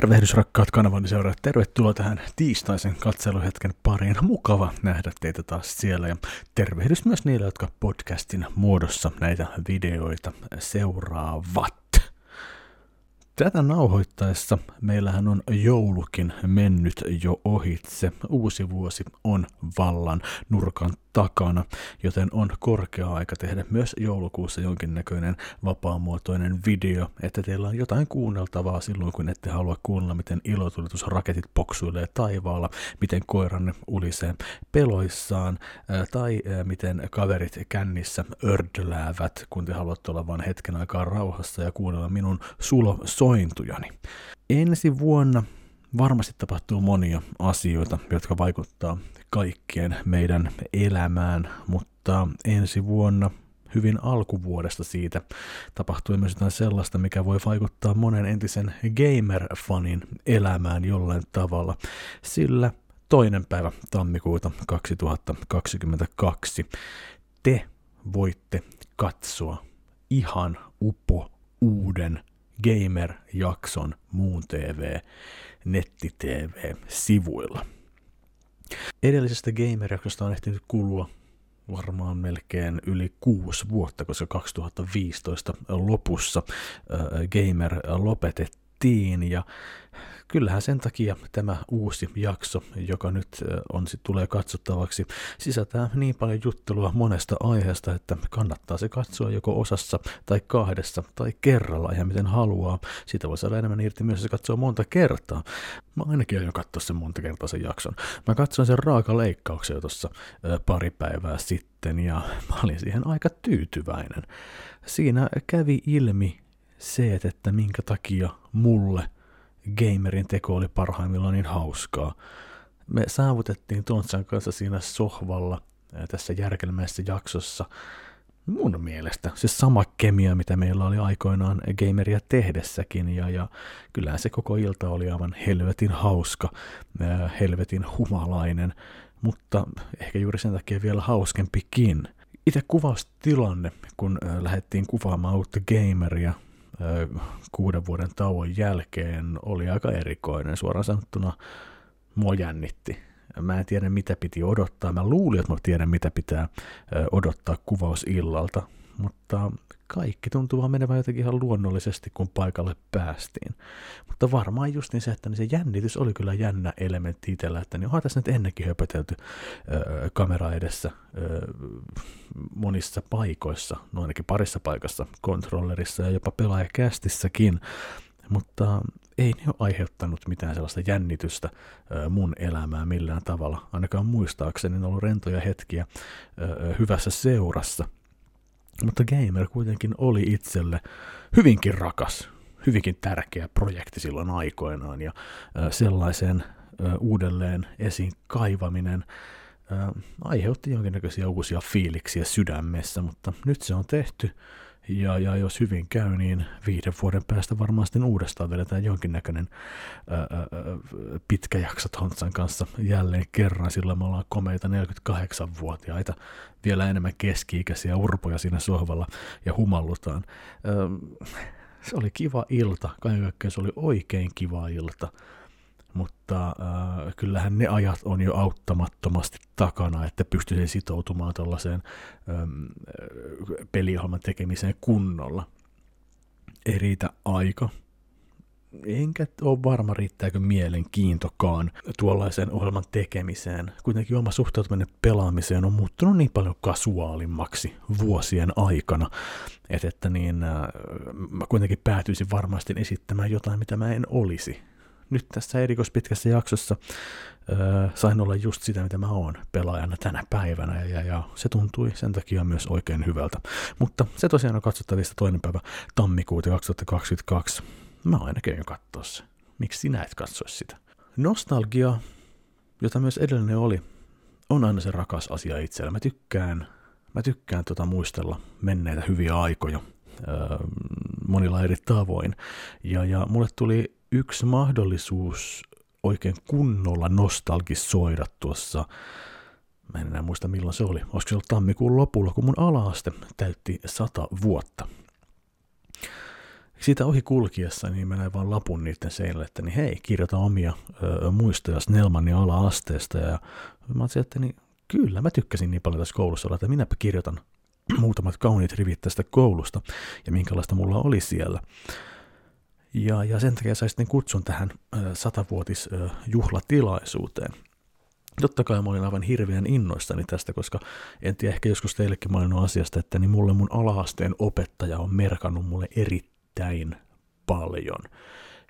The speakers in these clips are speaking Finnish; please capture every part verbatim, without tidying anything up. Tervehdys rakkaat kanavani seuraajat, tervetuloa tähän tiistaisen katseluhetken pariin. Mukava nähdä teitä taas siellä ja tervehdys myös niille, jotka podcastin muodossa näitä videoita seuraavat. Tätä nauhoittaessa meillähän on joulukin mennyt jo ohitse. Uusi vuosi on vallan nurkan takana, joten on korkea aika tehdä myös joulukuussa jonkinnäköinen vapaamuotoinen video, että teillä on jotain kuunneltavaa silloin, kun ette halua kuunnella, miten ilotulitusraketit poksuilee taivaalla, miten koiranne ulisee peloissaan, tai miten kaverit kännissä ördläävät, kun te haluatte olla vain hetken aikaa rauhassa ja kuunnella minun sulosointujani. Ensi vuonna varmasti tapahtuu monia asioita, jotka vaikuttaa kaikkien meidän elämään, mutta ensi vuonna hyvin alkuvuodesta siitä tapahtui myös jotain sellaista, mikä voi vaikuttaa monen entisen gamer-fanin elämään jollain tavalla, sillä toinen päivä tammikuuta kaksituhattakaksikymmentäkaksi te voitte katsoa ihan upo uuden Gamer-jakson Moon T V netti-tv-sivuilla. Edellisestä Gamer-jaksosta on ehtinyt kulua varmaan melkein yli kuusi vuotta, koska kaksituhattaviisitoista lopussa Gamer lopetettiin ja kyllähän sen takia tämä uusi jakso, joka nyt on, sit tulee katsottavaksi, sisältää niin paljon juttelua monesta aiheesta, että kannattaa se katsoa joko osassa tai kahdessa tai kerralla, ihan miten haluaa. Siitä voi saada enemmän irti myös, se katsoo monta kertaa. Mä ainakin aion katsoa sen monta kertaa sen jakson. Mä katsoin sen raakaleikkauksen tuossa pari päivää sitten ja mä olin siihen aika tyytyväinen. Siinä kävi ilmi se, että minkä takia mulle Gamerin teko oli parhaimmillaan niin hauskaa. Me saavutettiin Tontsan kanssa siinä sohvalla tässä järkelmäisessä jaksossa mun mielestä se sama kemia, mitä meillä oli aikoinaan Gameria tehdessäkin, ja, ja kyllähän se koko ilta oli aivan helvetin hauska, helvetin humalainen, mutta ehkä juuri sen takia vielä hauskempikin. Itse kuvaustilanne, kun lähdettiin kuvaamaan uutta Gameria kuuden vuoden tauon jälkeen, oli aika erikoinen. Suoraan sanottuna mua jännitti. Mä en tiedä, mitä piti odottaa. Mä luulin, että mä tiedän, mitä pitää odottaa kuvausillalta, mutta kaikki tuntuu vaan menevän jotenkin ihan luonnollisesti, kun paikalle päästiin. Mutta varmaan just niin se, että niin se jännitys oli kyllä jännä elementti itsellä, että niin onhan tässä nyt ennenkin höpötelty öö, kamera edessä öö, monissa paikoissa, no ainakin parissa paikassa, kontrollerissa ja jopa pelaajakästissäkin, mutta ei ne ole aiheuttanut mitään sellaista jännitystä mun elämää millään tavalla. Ainakaan muistaakseni on ollut rentoja hetkiä öö, hyvässä seurassa. Mutta Gamer kuitenkin oli itselle hyvinkin rakas, hyvinkin tärkeä projekti silloin aikoinaan, ja sellaisen uudelleen esiin kaivaminen aiheutti jonkinnäköisiä uusia fiiliksiä sydämessä, mutta nyt se on tehty, ja, ja jos hyvin käy, niin viiden vuoden päästä varmaan sitten uudestaan vedetään jonkinnäköinen ää, ää, pitkä jakso Tontsan kanssa jälleen kerran, sillä me ollaan komeita neljäkymmentäkahdeksanvuotiaita, vielä enemmän keski-ikäisiä urpoja siinä sohvalla ja humallutaan. Ää, se oli kiva ilta, kaiken kaikkiaan se oli oikein kiva ilta, mutta ää, kyllähän ne ajat on jo auttamattomasti takana, että pystyisi sitoutumaan tuollaiseen peliohjelman tekemiseen kunnolla. Ei riitä aika. Enkä ole varma, riittääkö mielenkiintokaan tuollaiseen ohjelman tekemiseen. Kuitenkin oma suhtautuminen pelaamiseen on muuttunut niin paljon kasuaalimmaksi vuosien aikana, että, että niin, ää, mä kuitenkin päätyisin varmasti esittämään jotain, mitä mä en olisi. Nyt tässä erikoispitkässä jaksossa öö, sain olla just sitä, mitä mä oon pelaajana tänä päivänä, ja, ja se tuntui sen takia myös oikein hyvältä. Mutta se tosiaan on katsottavista toinen päivä tammikuuta kaksituhattakaksikymmentäkaksi. Mä ainakin jo katsoa se. Miksi sinä et katsoisi sitä? Nostalgia, jota myös edellinen oli, on aina se rakas asia itsellä. Mä tykkään, mä tykkään tota muistella menneitä hyviä aikoja öö, monilla eri tavoin, ja, ja mulle tuli yksi mahdollisuus oikein kunnolla nostalgisoida tuossa, mä en enää muista milloin se oli, olisiko se ollut tammikuun lopulla, kun mun ala-aste täytti sata vuotta. Siitä ohi kulkiessa niin mä näin vaan lapun niiden seille, että niin hei, kirjoita omia ö, muistoja Snellmanin ala-asteesta. Ja mä ajattelin, että niin, kyllä mä tykkäsin niin paljon tässä koulussa olla, että minäpä kirjoitan muutamat kauniit rivit tästä koulusta ja minkälaista mulla oli siellä. Ja, ja sen takia sai sitten kutsun tähän satavuotisjuhlatilaisuuteen. Totta kai mä olin aivan hirveän innoissani tästä, koska en tiedä, ehkä joskus teillekin maininnut asiasta, että niin mulle mun ala-asteen opettaja on merkannut mulle erittäin paljon.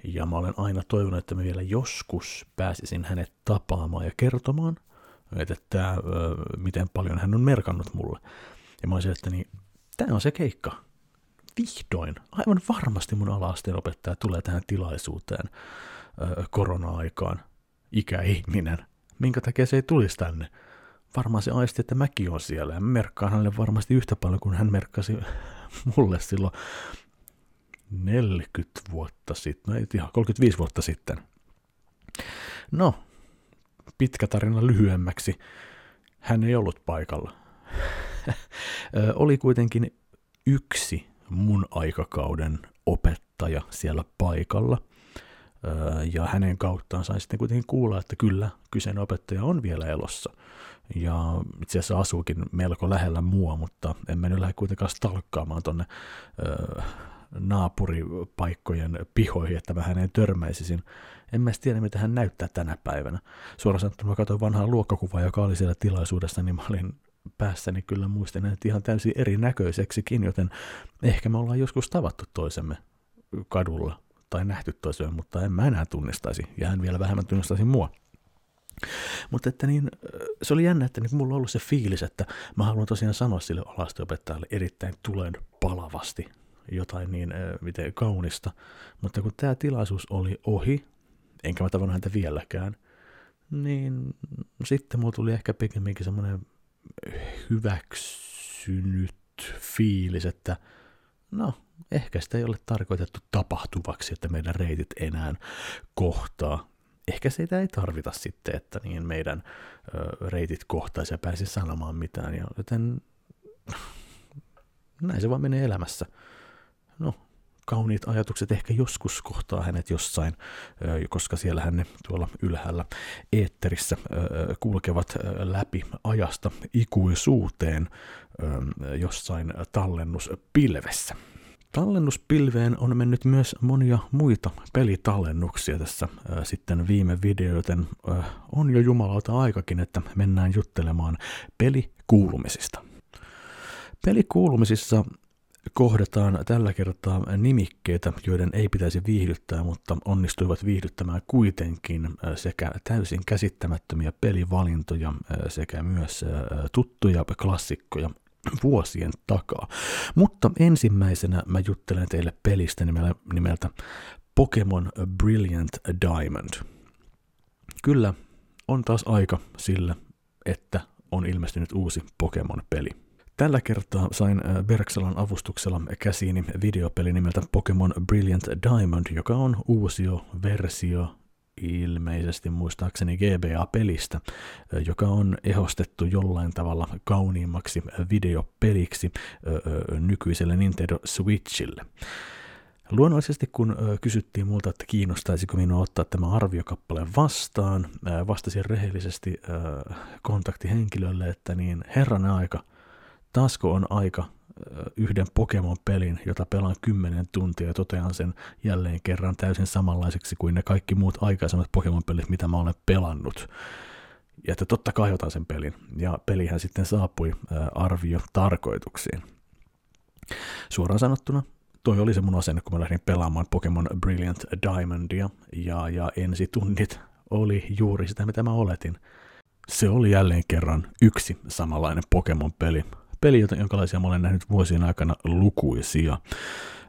Ja mä olen aina toivonut, että mä vielä joskus pääsisin hänet tapaamaan ja kertomaan, että, että miten paljon hän on merkannut mulle. Ja mä olisin, että niin, tää on se keikka. Vihdoin. Aivan varmasti mun ala-asteen opettaja tulee tähän tilaisuuteen korona-aikaan. Ikäihminen. Minkä takia se ei tulisi tänne? Varmaan se aisti, että mäkin on siellä ja merkkaan hänelle varmasti yhtä paljon kuin hän merkkasi mulle silloin neljäkymmentä vuotta sitten, no ei ihan, kolmekymmentäviisi vuotta sitten. No, pitkä tarina lyhyemmäksi. Hän ei ollut paikalla. Oli kuitenkin yksi mun aikakauden opettaja siellä paikalla. Ja hänen kauttaan sain sitten kuitenkin kuulla, että kyllä, kyseinen opettaja on vielä elossa. Ja itse asiassa asuukin melko lähellä mua, mutta en mä nyt lähde kuitenkaan stalkkaamaan tonne ö, naapuripaikkojen pihoihin, että mä häneen törmäisisin. En mä tiedä, mitä hän näyttää tänä päivänä. Suoraan sanottuna mä katsoin vanhaa luokkakuvaa, joka oli siellä tilaisuudessa, niin mä olin päässäni kyllä muistan, että ihan täysin erinäköiseksikin, joten ehkä me ollaan joskus tavattu toisemme kadulla. Tai nähty toiseen, mutta en mä enää tunnistaisi, ja hän vielä vähemmän tunnistaisi mua. Mutta että niin, se oli jännä, että niin mulla on ollut se fiilis, että mä haluan tosiaan sanoa sille ala-asteopettajalle erittäin tulen palavasti jotain niin miten kaunista, mutta kun tämä tilaisuus oli ohi, enkä mä tavannut häntä vieläkään, niin sitten mulla tuli ehkä pikemminkin semmoinen hyväksynyt fiilis, että no, ehkä sitä ei ole tarkoitettu tapahtuvaksi, että meidän reitit enää kohtaa. Ehkä sitä ei tarvita sitten, että niin meidän ö, reitit kohtaisi ja pääsisi sanomaan mitään. Ja joten näin se vaan menee elämässä. No, kauniit ajatukset ehkä joskus kohtaa hänet jossain, ö, koska siellähän ne tuolla ylhäällä eetterissä ö, kulkevat ö, läpi ajasta ikuisuuteen ö, jossain tallennuspilvessä. Tallennuspilveen on mennyt myös monia muita pelitallennuksia tässä äh, sitten viime videoiden. Äh, on jo jumalauta aikakin, että mennään juttelemaan pelikuulumisista. Pelikuulumisissa kohdataan tällä kertaa nimikkeitä, joiden ei pitäisi viihdyttää, mutta onnistuivat viihdyttämään kuitenkin sekä täysin käsittämättömiä pelivalintoja sekä myös tuttuja klassikkoja vuosien takaa. Mutta ensimmäisenä mä juttelen teille pelistä nimeltä Pokémon Brilliant Diamond. Kyllä, on taas aika sillä, että on ilmestynyt uusi Pokémon-peli. Tällä kertaa sain Berksalan avustuksella käsiini videopeli nimeltä Pokémon Brilliant Diamond, joka on uusio versio ilmeisesti muistaakseni G B A-pelistä, joka on ehostettu jollain tavalla kauniimmaksi videopeliksi nykyiselle Nintendo Switchille. Luonnollisesti kun kysyttiin multa, että kiinnostaisiko minua ottaa tämä arviokappale vastaan, vastasin rehellisesti kontaktihenkilölle, että niin herranen aika, taasko on aika yhden Pokémon-pelin, jota pelaan kymmenen tuntia ja totean sen jälleen kerran täysin samanlaiseksi kuin ne kaikki muut aikaisemmat Pokémon-pelit, mitä mä olen pelannut. Ja että totta kai otan sen pelin. Ja pelihän sitten saapui arvio tarkoituksiin. Suoraan sanottuna, toi oli se mun asenne, kun mä lähdin pelaamaan Pokémon Brilliant Diamondia ja, ja ensitunnit oli juuri sitä, mitä mä oletin. Se oli jälleen kerran yksi samanlainen Pokémon-peli. Peli, jonkalaisia mä olen nähnyt vuosien aikana lukuisia.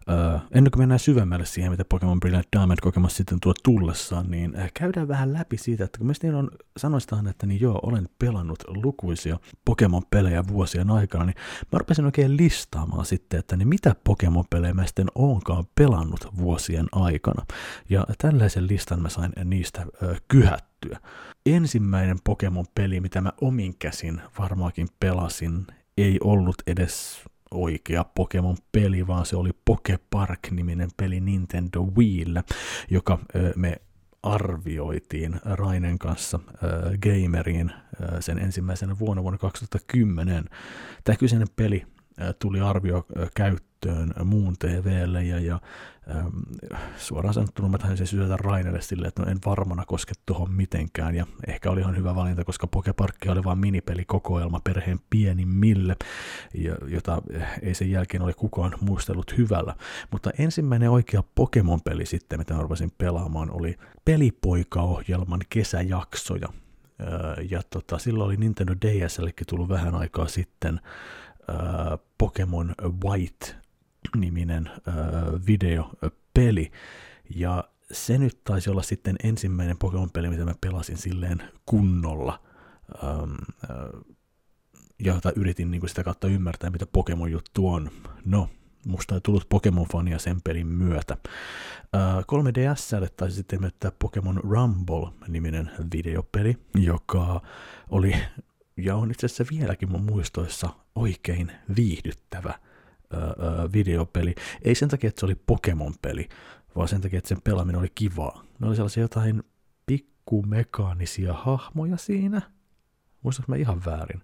Öö, ennen kuin mennään syvemmälle siihen, mitä Pokémon Brilliant Diamond-kokemus sitten tuo tullessaan, niin käydään vähän läpi siitä, että kun meistä on sanoistaan, että niin joo, olen pelannut lukuisia Pokémon-pelejä vuosien aikana, niin mä rupesin oikein listaamaan sitten, että niin mitä Pokémon-pelejä mä sitten oonkaan pelannut vuosien aikana. Ja tällaisen listan mä sain niistä öö, kyhättyä. Ensimmäinen Pokémon-peli, mitä mä omin käsin varmaankin pelasin, ei ollut edes oikea Pokemon-peli, vaan se oli Poke Park-niminen peli Nintendo Wiillä, joka me arvioitiin Rainen kanssa äh, Gameriin äh, sen ensimmäisenä vuonna vuonna kaksituhattakymmenen. Tämä kyseinen peli äh, tuli arvio äh, käyttöön Moon T V:lle ja, ja äh, suoraan sanottuna mä tähän se syötä Rainelle silleen, että no en varmana koske tuohon mitenkään ja ehkä oli ihan hyvä valinta, koska Pokeparkki oli vain minipelikokoelma perheen pienimmille, jota ei sen jälkeen ole kukaan muistellut hyvällä. Mutta ensimmäinen oikea Pokemon-peli sitten, mitä arvasin pelaamaan, oli Pelipoika-ohjelman kesäjaksoja. Ja tota, silloin oli Nintendo D S:llekin tullut vähän aikaa sitten äh, Pokémon White-niminen äh, videopeli. Ja se nyt taisi olla sitten ensimmäinen Pokémon-peli, mitä mä pelasin silleen kunnolla. Ähm, äh, ja yritin niin kuin sitä kautta ymmärtää, mitä Pokémon-juttu on. No. Musta ei tullut Pokemon-fania sen pelin myötä. kolme D S:lle taisi sitten myöttää Pokémon Rumble-niminen videopeli, joka oli, ja on itse asiassa vieläkin mun muistoissa, oikein viihdyttävä videopeli. Ei sen takia, että se oli Pokemon-peli, vaan sen takia, että sen pelaaminen oli kivaa. Ne oli sellaisia jotain pikkumekaanisia hahmoja siinä. Muistanko mä ihan väärin?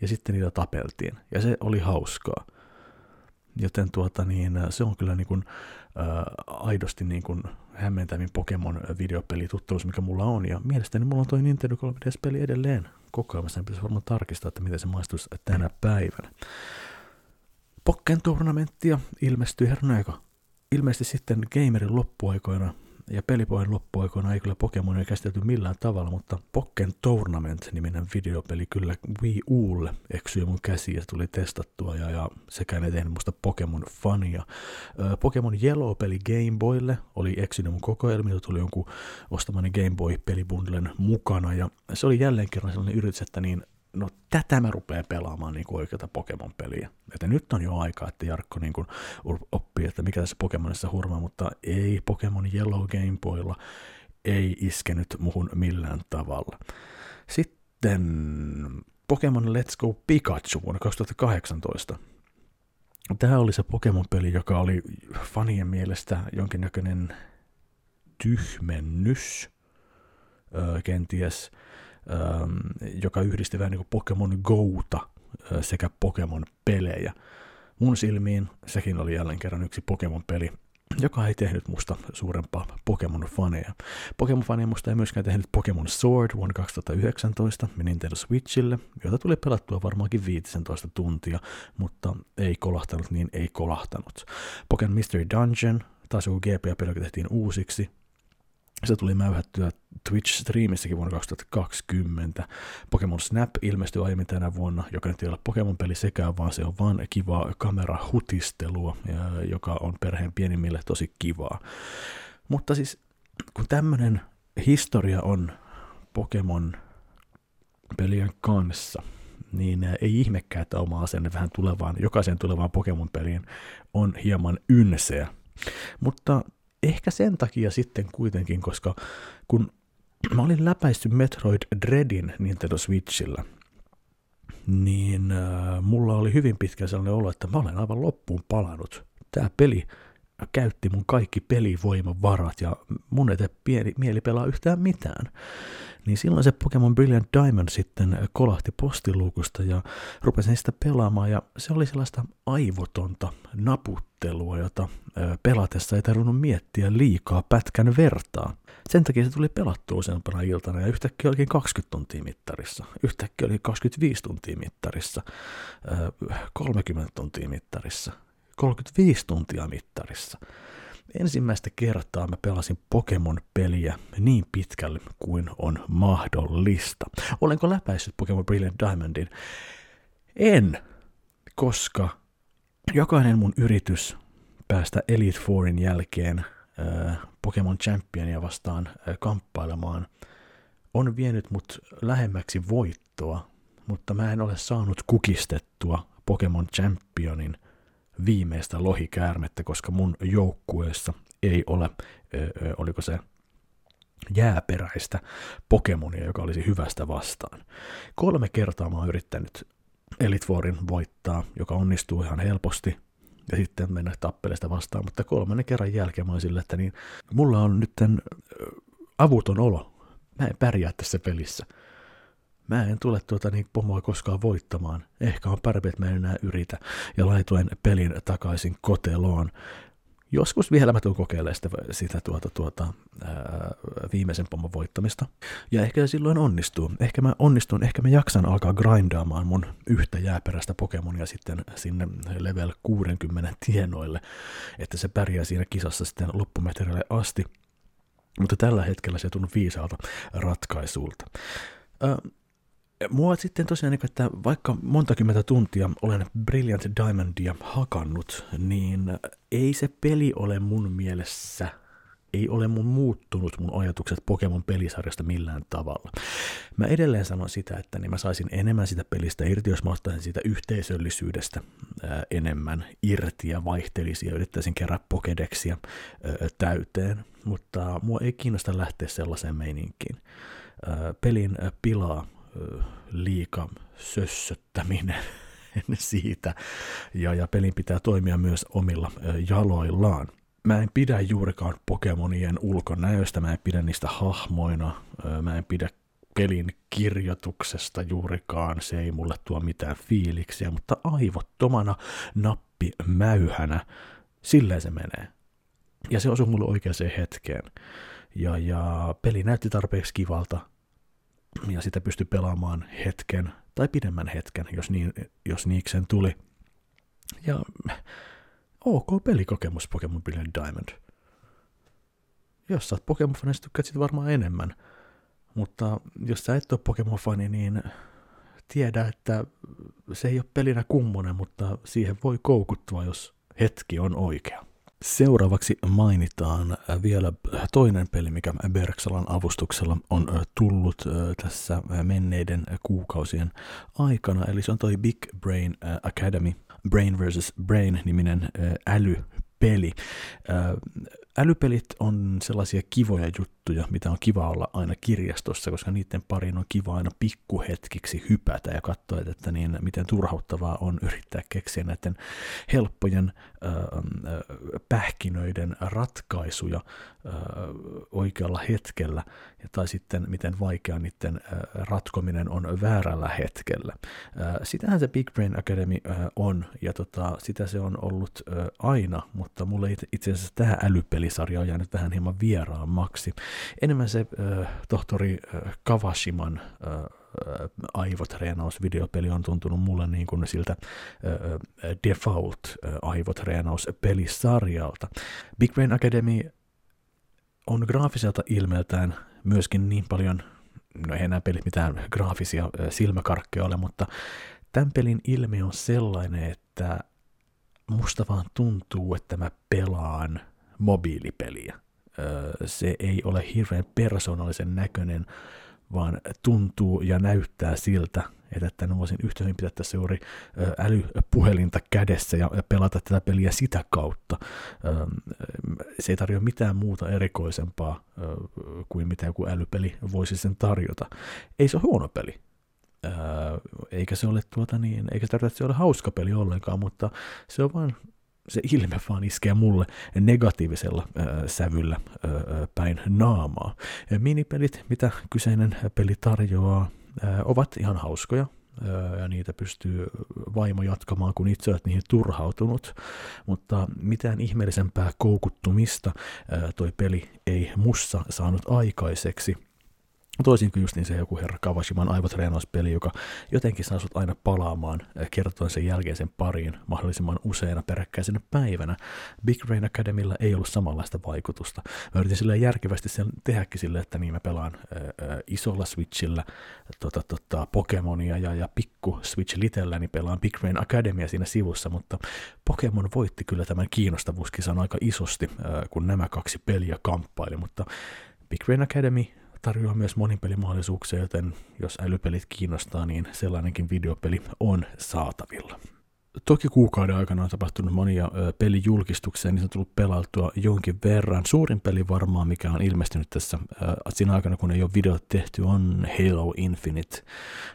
Ja sitten niitä tapeltiin, ja se oli hauskaa. Joten tuota, niin, se on kyllä niin kuin, ää, aidosti niin kuin hämmentävin Pokemon-videopelituttuus, mikä mulla on. Ja mielestäni mulla on toi Nintendo kolme D S-peli edelleen kokoelmassa. Pitäisi varmaan tarkistaa, että miten se maistuisi tänä päivänä. Pokken Tournamenttia ilmestyi herran aika. Ilmeisesti sitten Gamerin loppuaikoina ja Pelipojen loppuaikoina ei kyllä Pokemonia käsitelty millään tavalla, mutta Pokken Tournament-niminen videopeli kyllä Wii U:lle eksyi mun käsiin ja se tuli testattua ja, ja sekään ei tehnyt musta Pokemon-fania. Äh, Pokemon Yellow-peli Game Boylle oli eksynyt mun kokoelmilta, tuli jonkun ostamani Game Boy-pelibundlen mukana ja se oli jälleen kerran sellainen yritys, että niin, no tätä mä rupean pelaamaan niin kuin oikeata Pokemon-peliä. Että nyt on jo aika, että Jarkko niin kuin oppii, että mikä tässä Pokemonissa hurmaa, mutta ei Pokemon Yellow Game Boylla ei iskenyt muhun millään tavalla. Sitten Pokemon Let's Go Pikachu vuonna kaksituhattakahdeksantoista. Tämä oli se Pokemon-peli, joka oli fanien mielestä jonkinnäköinen tyhmennys, öö, kenties. Ähm, joka yhdisti vähän niin kuin Pokemon Gouta äh, sekä Pokemon-pelejä. Mun silmiin sekin oli jälleen kerran yksi Pokemon-peli, joka ei tehnyt musta suurempaa Pokemon-faneja. Pokemon-faneja musta ei myöskään tehnyt Pokemon Sword vuonna kaksituhattayhdeksäntoista Nintendo Switchille, jota tuli pelattua varmaankin viisitoista tuntia, mutta ei kolahtanut niin ei kolahtanut. Pokémon Mystery Dungeon, taas joku G P A-peli, joka tehtiin uusiksi. Se tuli mäyhättyä Twitch-striimissäkin vuonna kaksituhattakaksikymmentä. Pokémon Snap ilmestyi aiemmin tänä vuonna, joka nyt ei ole Pokémon-peli sekään, vaan se on vaan kivaa kamerahutistelua, joka on perheen pienimmille tosi kivaa. Mutta siis, kun tämmöinen historia on Pokémon-pelien kanssa, niin ei ihmekään, että oma asenne vähän tulevaan, jokaisen tulevaan Pokémon-peliin on hieman ynseä. Mutta ehkä sen takia sitten kuitenkin, koska kun mä olin läpäissyt Metroid Dreadin Nintendo Switchillä, niin äh, mulla oli hyvin pitkä sellainen olo, että mä olen aivan loppuun palannut. Tää peli käytti mun kaikki pelivoimavarat ja mun ei tee mieli pelaa yhtään mitään. Niin silloin se Pokémon Brilliant Diamond sitten kolahti postiluukusta ja rupesin sitä pelaamaan ja se oli sellaista aivotonta naputtelua, jota pelatessa ei tarvinnut miettiä liikaa pätkän vertaa. Sen takia se tuli pelattua useampana iltana ja yhtäkkiä olikin kaksikymmentä tuntia mittarissa, yhtäkkiä oli kaksikymmentäviisi tuntia mittarissa, kolmekymmentä tuntia mittarissa, kolmekymmentäviisi tuntia mittarissa. Ensimmäistä kertaa mä pelasin Pokemon-peliä niin pitkälle kuin on mahdollista. Olenko läpäissyt Pokemon Brilliant Diamondin? En, koska jokainen mun yritys päästä Elite Fourin jälkeen äh, Pokemon Championia vastaan äh, kamppailemaan on vienyt mut lähemmäksi voittoa, mutta mä en ole saanut kukistettua Pokemon Championin viimeistä lohikäärmettä, koska mun joukkueessa ei ole, ö, ö, oliko se jääperäistä Pokemonia, joka olisi hyvästä vastaan. Kolme kertaa mä oon yrittänyt Elite Fourin voittaa, joka onnistuu ihan helposti, ja sitten mennä tappeleista vastaan, mutta kolmannen kerran jälkeen mä olin sillä, että niin, mulla on nyt tämän avuton olo. Mä en pärjää tässä pelissä. Mä en tule tuota niin pomoa koskaan voittamaan. Ehkä on parempi, että mä en enää yritä. Ja laitoin pelin takaisin koteloon. Joskus vielä mä tuun kokeilemaan sitä, sitä tuota, tuota, ää, viimeisen pomon voittamista. Ja ehkä se silloin onnistuu. Ehkä mä onnistun, ehkä mä jaksan alkaa grindaamaan mun yhtä jääperäistä Pokemonia sitten sinne level kuusikymmentä tienoille, että se pärjää siinä kisassa sitten loppumetrille asti. Mutta tällä hetkellä se ei tunnu viisaalta ratkaisulta. Ää, Mua sitten tosiaan, että vaikka montakymmentä tuntia olen Brilliant Diamondia hakannut, niin ei se peli ole mun mielessä, ei ole mun muuttunut mun ajatukset Pokemon pelisarjasta millään tavalla. Mä edelleen sanon sitä, että niin mä saisin enemmän sitä pelistä irti, jos mä ostaisin siitä yhteisöllisyydestä ää, enemmän irti ja vaihtelisi ja yrittäisin kerää Pokedexiä ää, täyteen, mutta mua ei kiinnosta lähteä sellaiseen meininkiin. Ää, pelin ää, pilaa liika sössöttäminen siitä, ja, ja pelin pitää toimia myös omilla jaloillaan. Mä en pidä juurikaan Pokemonien ulkonäöstä, mä en pidä niistä hahmoina, mä en pidä pelin kirjoituksesta juurikaan, se ei mulle tuo mitään fiiliksiä, mutta aivottomana nappimäyhänä, sillä se menee. Ja se osui mulle oikeaan hetkeen. Ja, ja peli näytti tarpeeksi kivalta, ja sitä pystyi pelaamaan hetken tai pidemmän hetken, jos, niin, jos niiksen tuli. Ja ok pelikokemus Pokémon Brilliant Diamond. Jos sä oot Pokémon-fani, sä tykkäät sitä varmaan enemmän. Mutta jos sä et oo Pokémon-fani, niin tiedä, että se ei ole pelinä kummonen, mutta siihen voi koukuttua, jos hetki on oikea. Seuraavaksi mainitaan vielä toinen peli, mikä Berksalan avustuksella on tullut tässä menneiden kuukausien aikana, eli se on toi Big Brain Academy, Brain versus. Brain-niminen älypeli. Älypelit on sellaisia kivoja juttuja, mitä on kiva olla aina kirjastossa, koska niiden pariin on kiva aina pikkuhetkiksi hypätä ja katsoa, että niin, miten turhauttavaa on yrittää keksiä näiden helppojen äh, pähkinöiden ratkaisuja äh, oikealla hetkellä, tai sitten miten vaikea niiden äh, ratkominen on väärällä hetkellä. Äh, sitähän se Big Brain Academy äh, on, ja tota, sitä se on ollut äh, aina, mutta mulle itse asiassa tämä älypeli sarja on jäänyt vähän hieman vieraammaksi. Enemmän se äh, tohtori äh, Kawashiman äh, aivotreenausvideopeli on tuntunut mulle niin kuin siltä äh, default äh, aivotreenauspelisarjalta. Big Brain Academy on graafiselta ilmeltään myöskin niin paljon, no ei enää pelit mitään graafisia äh, silmäkarkkeja ole, mutta tämän pelin ilme on sellainen, että musta vaan tuntuu, että mä pelaan mobiilipeliä. Se ei ole hirveän persoonallisen näköinen, vaan tuntuu ja näyttää siltä, että no voisin yhtä hyvin pitää tässä juuri älypuhelinta kädessä ja pelata tätä peliä sitä kautta. Se ei tarjoa mitään muuta erikoisempaa kuin mitä joku älypeli voisi sen tarjota. Ei se ole huono peli. Eikä se ole tuota niin, eikä se tarkoita, että se ole hauska peli ollenkaan, mutta se on vaan se ilme vaan iskee mulle negatiivisella äh, sävyllä äh, päin naamaa. Minipelit, mitä kyseinen peli tarjoaa, äh, ovat ihan hauskoja, äh, ja niitä pystyy vaimo jatkamaan, kun itse olet niihin turhautunut, mutta mitään ihmeellisempää koukuttumista äh, toi peli ei mussa saanut aikaiseksi. Toisin kuin just niin se joku herra Kawashiman aivotreenauspeli, joka jotenkin saa sut aina palaamaan kertoen sen jälkeisen pariin mahdollisimman useana peräkkäisenä päivänä. Big Brain Academylla ei ollut samanlaista vaikutusta. Mä yritin silleen järkevästi sen tehdäkin silleen, että niin mä pelaan ää, isolla Switchillä tota, tota, Pokemonia ja, ja pikku Switch Litellä, niin pelaan Big Brain Academya siinä sivussa, mutta Pokemon voitti kyllä tämän kiinnostavuuskisan aika isosti, ää, kun nämä kaksi peliä kamppaili, mutta Big Brain Academy tarjoaa myös moninpelimahdollisuuksia, joten jos älypelit kiinnostaa, niin sellainenkin videopeli on saatavilla. toki kuukauden aikana on tapahtunut monia pelijulkistuksia, niin se on tullut pelattua jonkin verran. Suurin peli varmaan, mikä on ilmestynyt tässä siinä aikana, kun ei ole videot tehty, on Halo Infinite,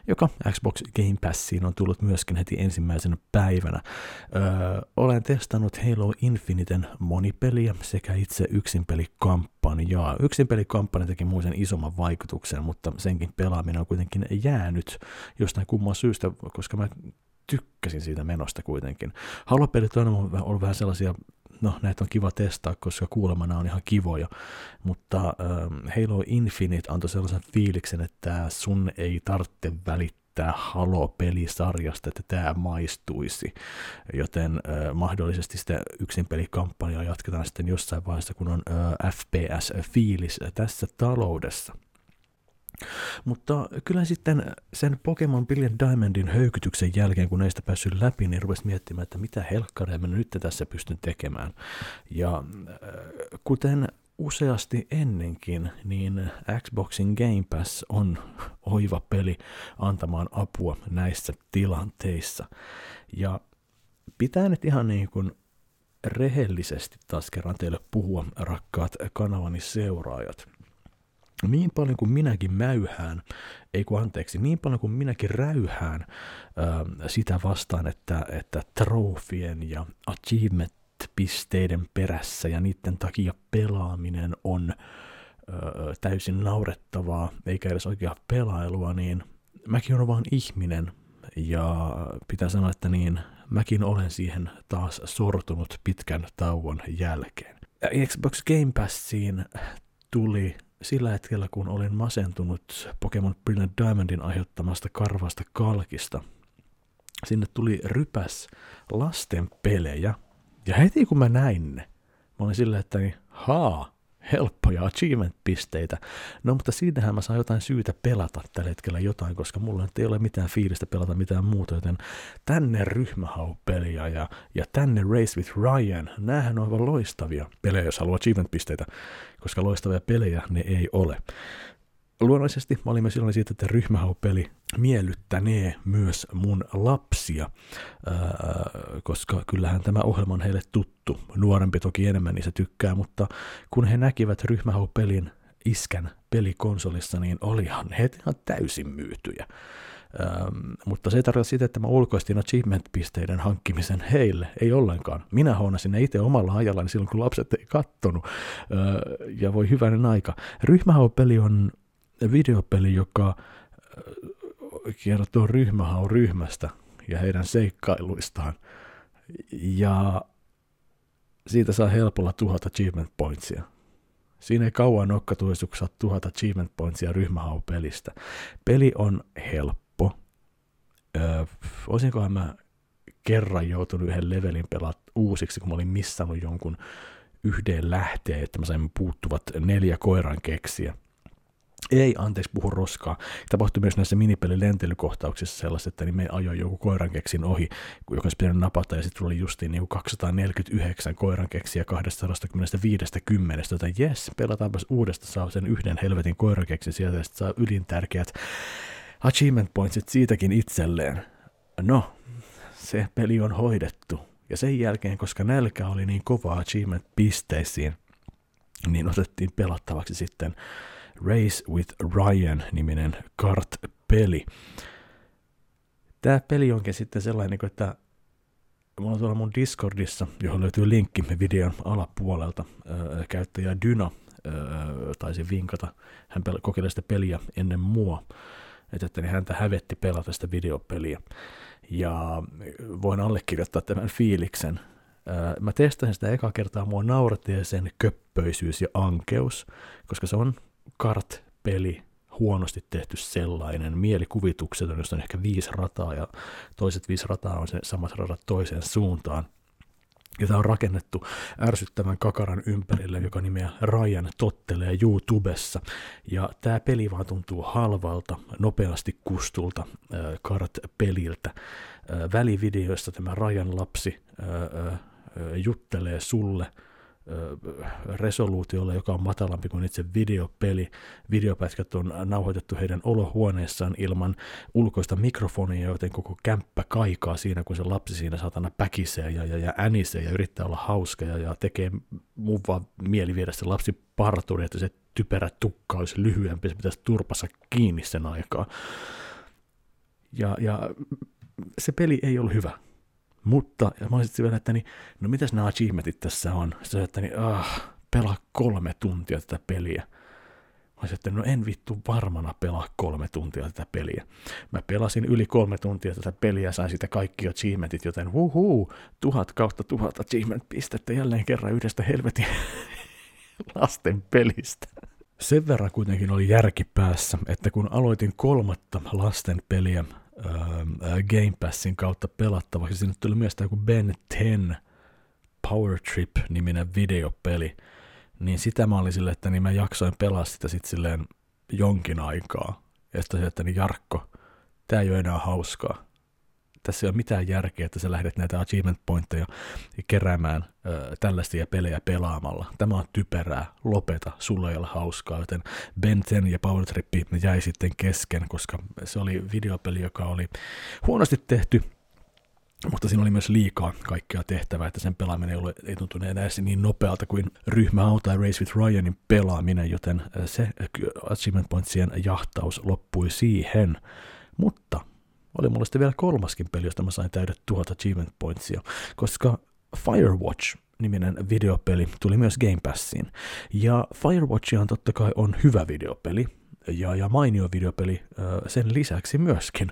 joka Xbox Game Passiin on tullut myöskin heti ensimmäisenä päivänä. Öö, olen testannut Halo Infiniten monipeliä sekä itse yksinpelikampanjaa. Yksinpelikampanja teki muisen isomman vaikutuksen, mutta senkin pelaaminen on kuitenkin jäänyt jostain kumman syystä, koska mä tykkäsin siitä menosta kuitenkin. Halopelit on ollut vähän sellaisia, no näitä on kiva testaa, koska kuulemana on ihan kivoja, mutta ähm, Halo Infinite antoi sellaisen fiiliksen, että sun ei tarvitse välittää Halo-pelisarjasta, että tämä maistuisi, joten äh, mahdollisesti sitä yksinpelikampanjaa jatketaan sitten jossain vaiheessa, kun on äh, F P S-fiilis tässä taloudessa. Mutta kyllä sitten sen Pokémon Brilliant Diamondin höykytyksen jälkeen, kun näistä päässyt läpi, niin rupesi miettimään, että mitä helkkaria mä nyt tässä pystyn tekemään. Ja kuten useasti ennenkin, niin Xboxin Game Pass on oiva peli antamaan apua näissä tilanteissa. Ja pitää nyt ihan niin kuin rehellisesti taas kerran teille puhua, rakkaat kanavani seuraajat. Niin paljon kuin minäkin mäyhään, ei kun anteeksi, niin paljon kuin minäkin räyhään ö, sitä vastaan, että, että trofien ja achievement-pisteiden perässä ja niiden takia pelaaminen on ö, täysin naurettavaa, eikä edes oikeaa pelailua, niin mäkin olen vaan ihminen ja pitää sanoa, että niin mäkin olen siihen taas sortunut pitkän tauon jälkeen. Xbox Game Passiin tuli sillä hetkellä, kun olin masentunut Pokémon Brilliant Diamondin aiheuttamasta karvasta kalkista, sinne tuli rypäs lasten pelejä. Ja heti kun mä näin ne, mä olin silleen, että niin, haa, helppoja achievement-pisteitä. No mutta siitähän mä saan jotain syytä pelata tällä hetkellä jotain, koska mulla nyt ei ole mitään fiilistä pelata mitään muuta, joten tänne ryhmähaupeliä ja, ja tänne Race with Ryan, näähän on aivan loistavia pelejä, jos haluaa achievement-pisteitä, koska loistavia pelejä ne ei ole. Luonnollisesti mä olin myös silloin siitä, että ryhmähaupeli miellyttänee myös mun lapsia, koska kyllähän tämä ohjelma on heille tuttu. Nuorempi toki enemmän niistä tykkää, mutta kun he näkivät ryhmähaupelin iskän pelikonsolissa, niin olihan he ihan täysin myytyjä. Ähm, mutta se ei tarkoita sitä, että mä ulkoistin achievement-pisteiden hankkimisen heille, ei ollenkaan. Minä hoonasin ne itse omalla ajallani silloin, kun lapset ei kattonut, äh, ja voi hyvänen aika. Ryhmähaupeli on videopeli, joka kertoo ryhmähaun ryhmästä ja heidän seikkailuistaan, ja siitä saa helpolla tuhat achievement pointsia. Siinä ei kauan nokkatuisuuksia tuhat achievement pointsia ryhmähaun pelistä. Peli on helppo. Öö, olisinkohan mä kerran joutunut yhden levelin pelaat uusiksi, kun mä olin missannut jonkun yhden lähteen, että mä sain puuttuvat neljä koiran keksiä. Ei, anteeksi, puhu roskaa. Tapahtui myös näissä minipelilentelykohtauksissa sellaiset, että niin me ajoi joku koirankeksin ohi, joka olisi pitänyt napata, ja sitten tuli justiin niin kaksisataaneljäkymmentäyhdeksän koirankeksiä kaksisataaviisikymmentä, joten jes, pelataanpas uudestaan, saa sen yhden helvetin koirankeksin sieltä, ja sitten saa ylintärkeät achievement pointsit siitäkin itselleen. No, se peli on hoidettu. Ja sen jälkeen, koska nälkä oli niin kova achievement-pisteisiin, niin otettiin pelattavaksi sitten Race with Ryan-niminen kart-peli. Tämä peli onkin sitten sellainen, että mulla on tuolla mun Discordissa, johon löytyy linkki videon alapuolelta, ää, käyttäjä Dyna ää, taisi vinkata. Hän pel- kokeilee sitä peliä ennen mua, että, että niin häntä hävetti pelata sitä videopeliä. Ja voin allekirjoittaa tämän fiiliksen. Mä testasin sitä eka kertaa, mua naurattiin sen köppöisyys ja ankeus, koska se on kart-peli, huonosti tehty sellainen, mielikuvitukset on, jossa on ehkä viisi rataa ja toiset viisi rataa on sen samat radat toiseen suuntaan. Ja tämä on rakennettu ärsyttävän kakaran ympärille, joka nimeä Ryan tottelee YouTubessa. Ja tämä peli vaan tuntuu halvalta, nopeasti kustulta äh, kart-peliltä. Äh, välivideoissa tämä Ryan lapsi äh, äh, juttelee sulle resoluutiolla, joka on matalampi kuin itse videopeli. Videopätkät on nauhoitettu heidän olohuoneessaan ilman ulkoista mikrofonia, joten koko kämppä kaikaa siinä, kun se lapsi siinä satana päkisee ja, ja, ja änisee ja yrittää olla hauska ja, ja tekee mun vaan mieli viedä se lapsi parturi, että se typerä tukka olisi lyhyempi, se pitäisi turpassa kiinni sen aikaa. Ja, ja se peli ei ollut hyvä. Mutta, ja mä olin sitten vielä, että niin, no mitäs nämä achievementit tässä on? Sitten että niin, ah, pelaa kolme tuntia tätä peliä. Mä olin että no en vittu varmana pelaa kolme tuntia tätä peliä. Mä pelasin yli kolme tuntia tätä peliä ja sain siitä kaikki achievementit, joten huhuu, tuhat kautta tuhat achievement-pistettä jälleen kerran yhdestä helvetin lasten pelistä. Sen verran kuitenkin oli järki päässä, että kun aloitin kolmatta lasten peliä, Game Passin kautta pelattavaksi. Sinne tuli myös joku Ben kymmenen Power Trip-niminen videopeli. Niin sitä mä olin silleen, että niin mä jaksoin pelaa sitä sit silleen jonkin aikaa. Ja sitten että niin Jarkko, tää ei ole enää hauskaa. Tässä ei ole mitään järkeä, että sä lähdet näitä achievement pointteja keräämään ö, tällaisia pelejä pelaamalla. Tämä on typerää, lopeta, sulla ei ole hauskaa, joten Ben kymmenen ja Power Trip jäi sitten kesken, koska se oli videopeli, joka oli huonosti tehty, mutta siinä oli myös liikaa kaikkea tehtävää, että sen pelaaminen ei, ollut, ei tuntunut enää niin nopealta kuin ryhmäauto tai Race with Ryanin pelaaminen, joten se achievement pointsien jahtaus loppui siihen, mutta oli mulla sitten vielä kolmaskin peli, josta mä sain täydet tuhat achievement pointsia, koska Firewatch-niminen videopeli tuli myös Game Passiin. Ja Firewatchihan totta kai on hyvä videopeli, ja, ja mainio videopeli sen lisäksi myöskin.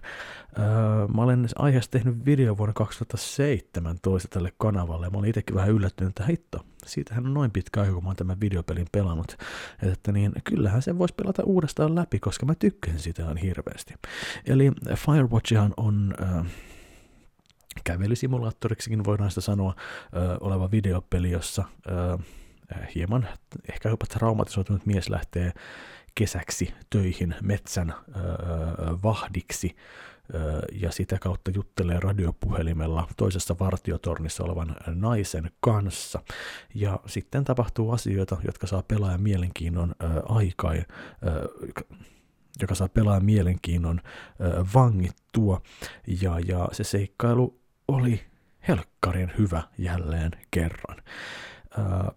Mä olen aiheesta tehnyt video vuonna kaksituhattaseitsemäntoista tälle kanavalle, ja mä olin itsekin vähän yllättynyt, että hitto, siitähän on noin pitkä aika, kun mä oon tämän videopelin pelannut. Että niin, kyllähän sen voisi pelata uudestaan läpi, koska mä tykkään sitä ihan hirveästi. Eli Firewatchihan on äh, kävelysimulaattoriksikin voidaan sitä sanoa äh, oleva videopeli, jossa äh, hieman ehkä jopa traumatisoitunut mies lähtee kesäksi töihin metsän öö, vahdiksi öö, ja sitä kautta juttelee radiopuhelimella toisessa vartiotornissa olevan naisen kanssa. Ja sitten tapahtuu asioita, jotka saa pelaajan mielenkiinnon öö, aikaan, öö, joka saa pelaajan mielenkiinnon öö, vangittua. Ja, ja se seikkailu oli helkkarin hyvä jälleen kerran.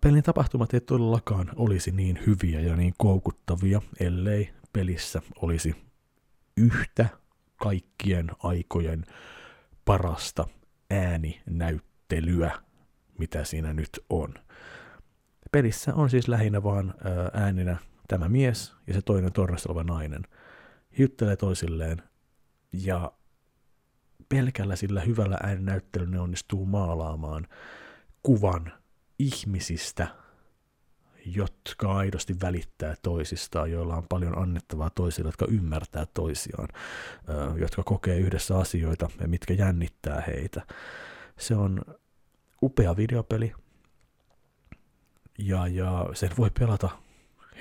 Pelin tapahtumat ei todellakaan olisi niin hyviä ja niin koukuttavia, ellei pelissä olisi yhtä kaikkien aikojen parasta ääninäyttelyä, mitä siinä nyt on. Pelissä on siis lähinnä vaan ääninä tämä mies ja se toinen tornassa oleva nainen. Juttelee toisilleen ja pelkällä sillä hyvällä ääninäyttelyllä ne onnistuu maalaamaan kuvan ihmisistä, jotka aidosti välittää toisistaan, joilla on paljon annettavaa toisille, jotka ymmärtää toisiaan, jotka kokee yhdessä asioita ja mitkä jännittää heitä. Se on upea videopeli ja, ja sen voi pelata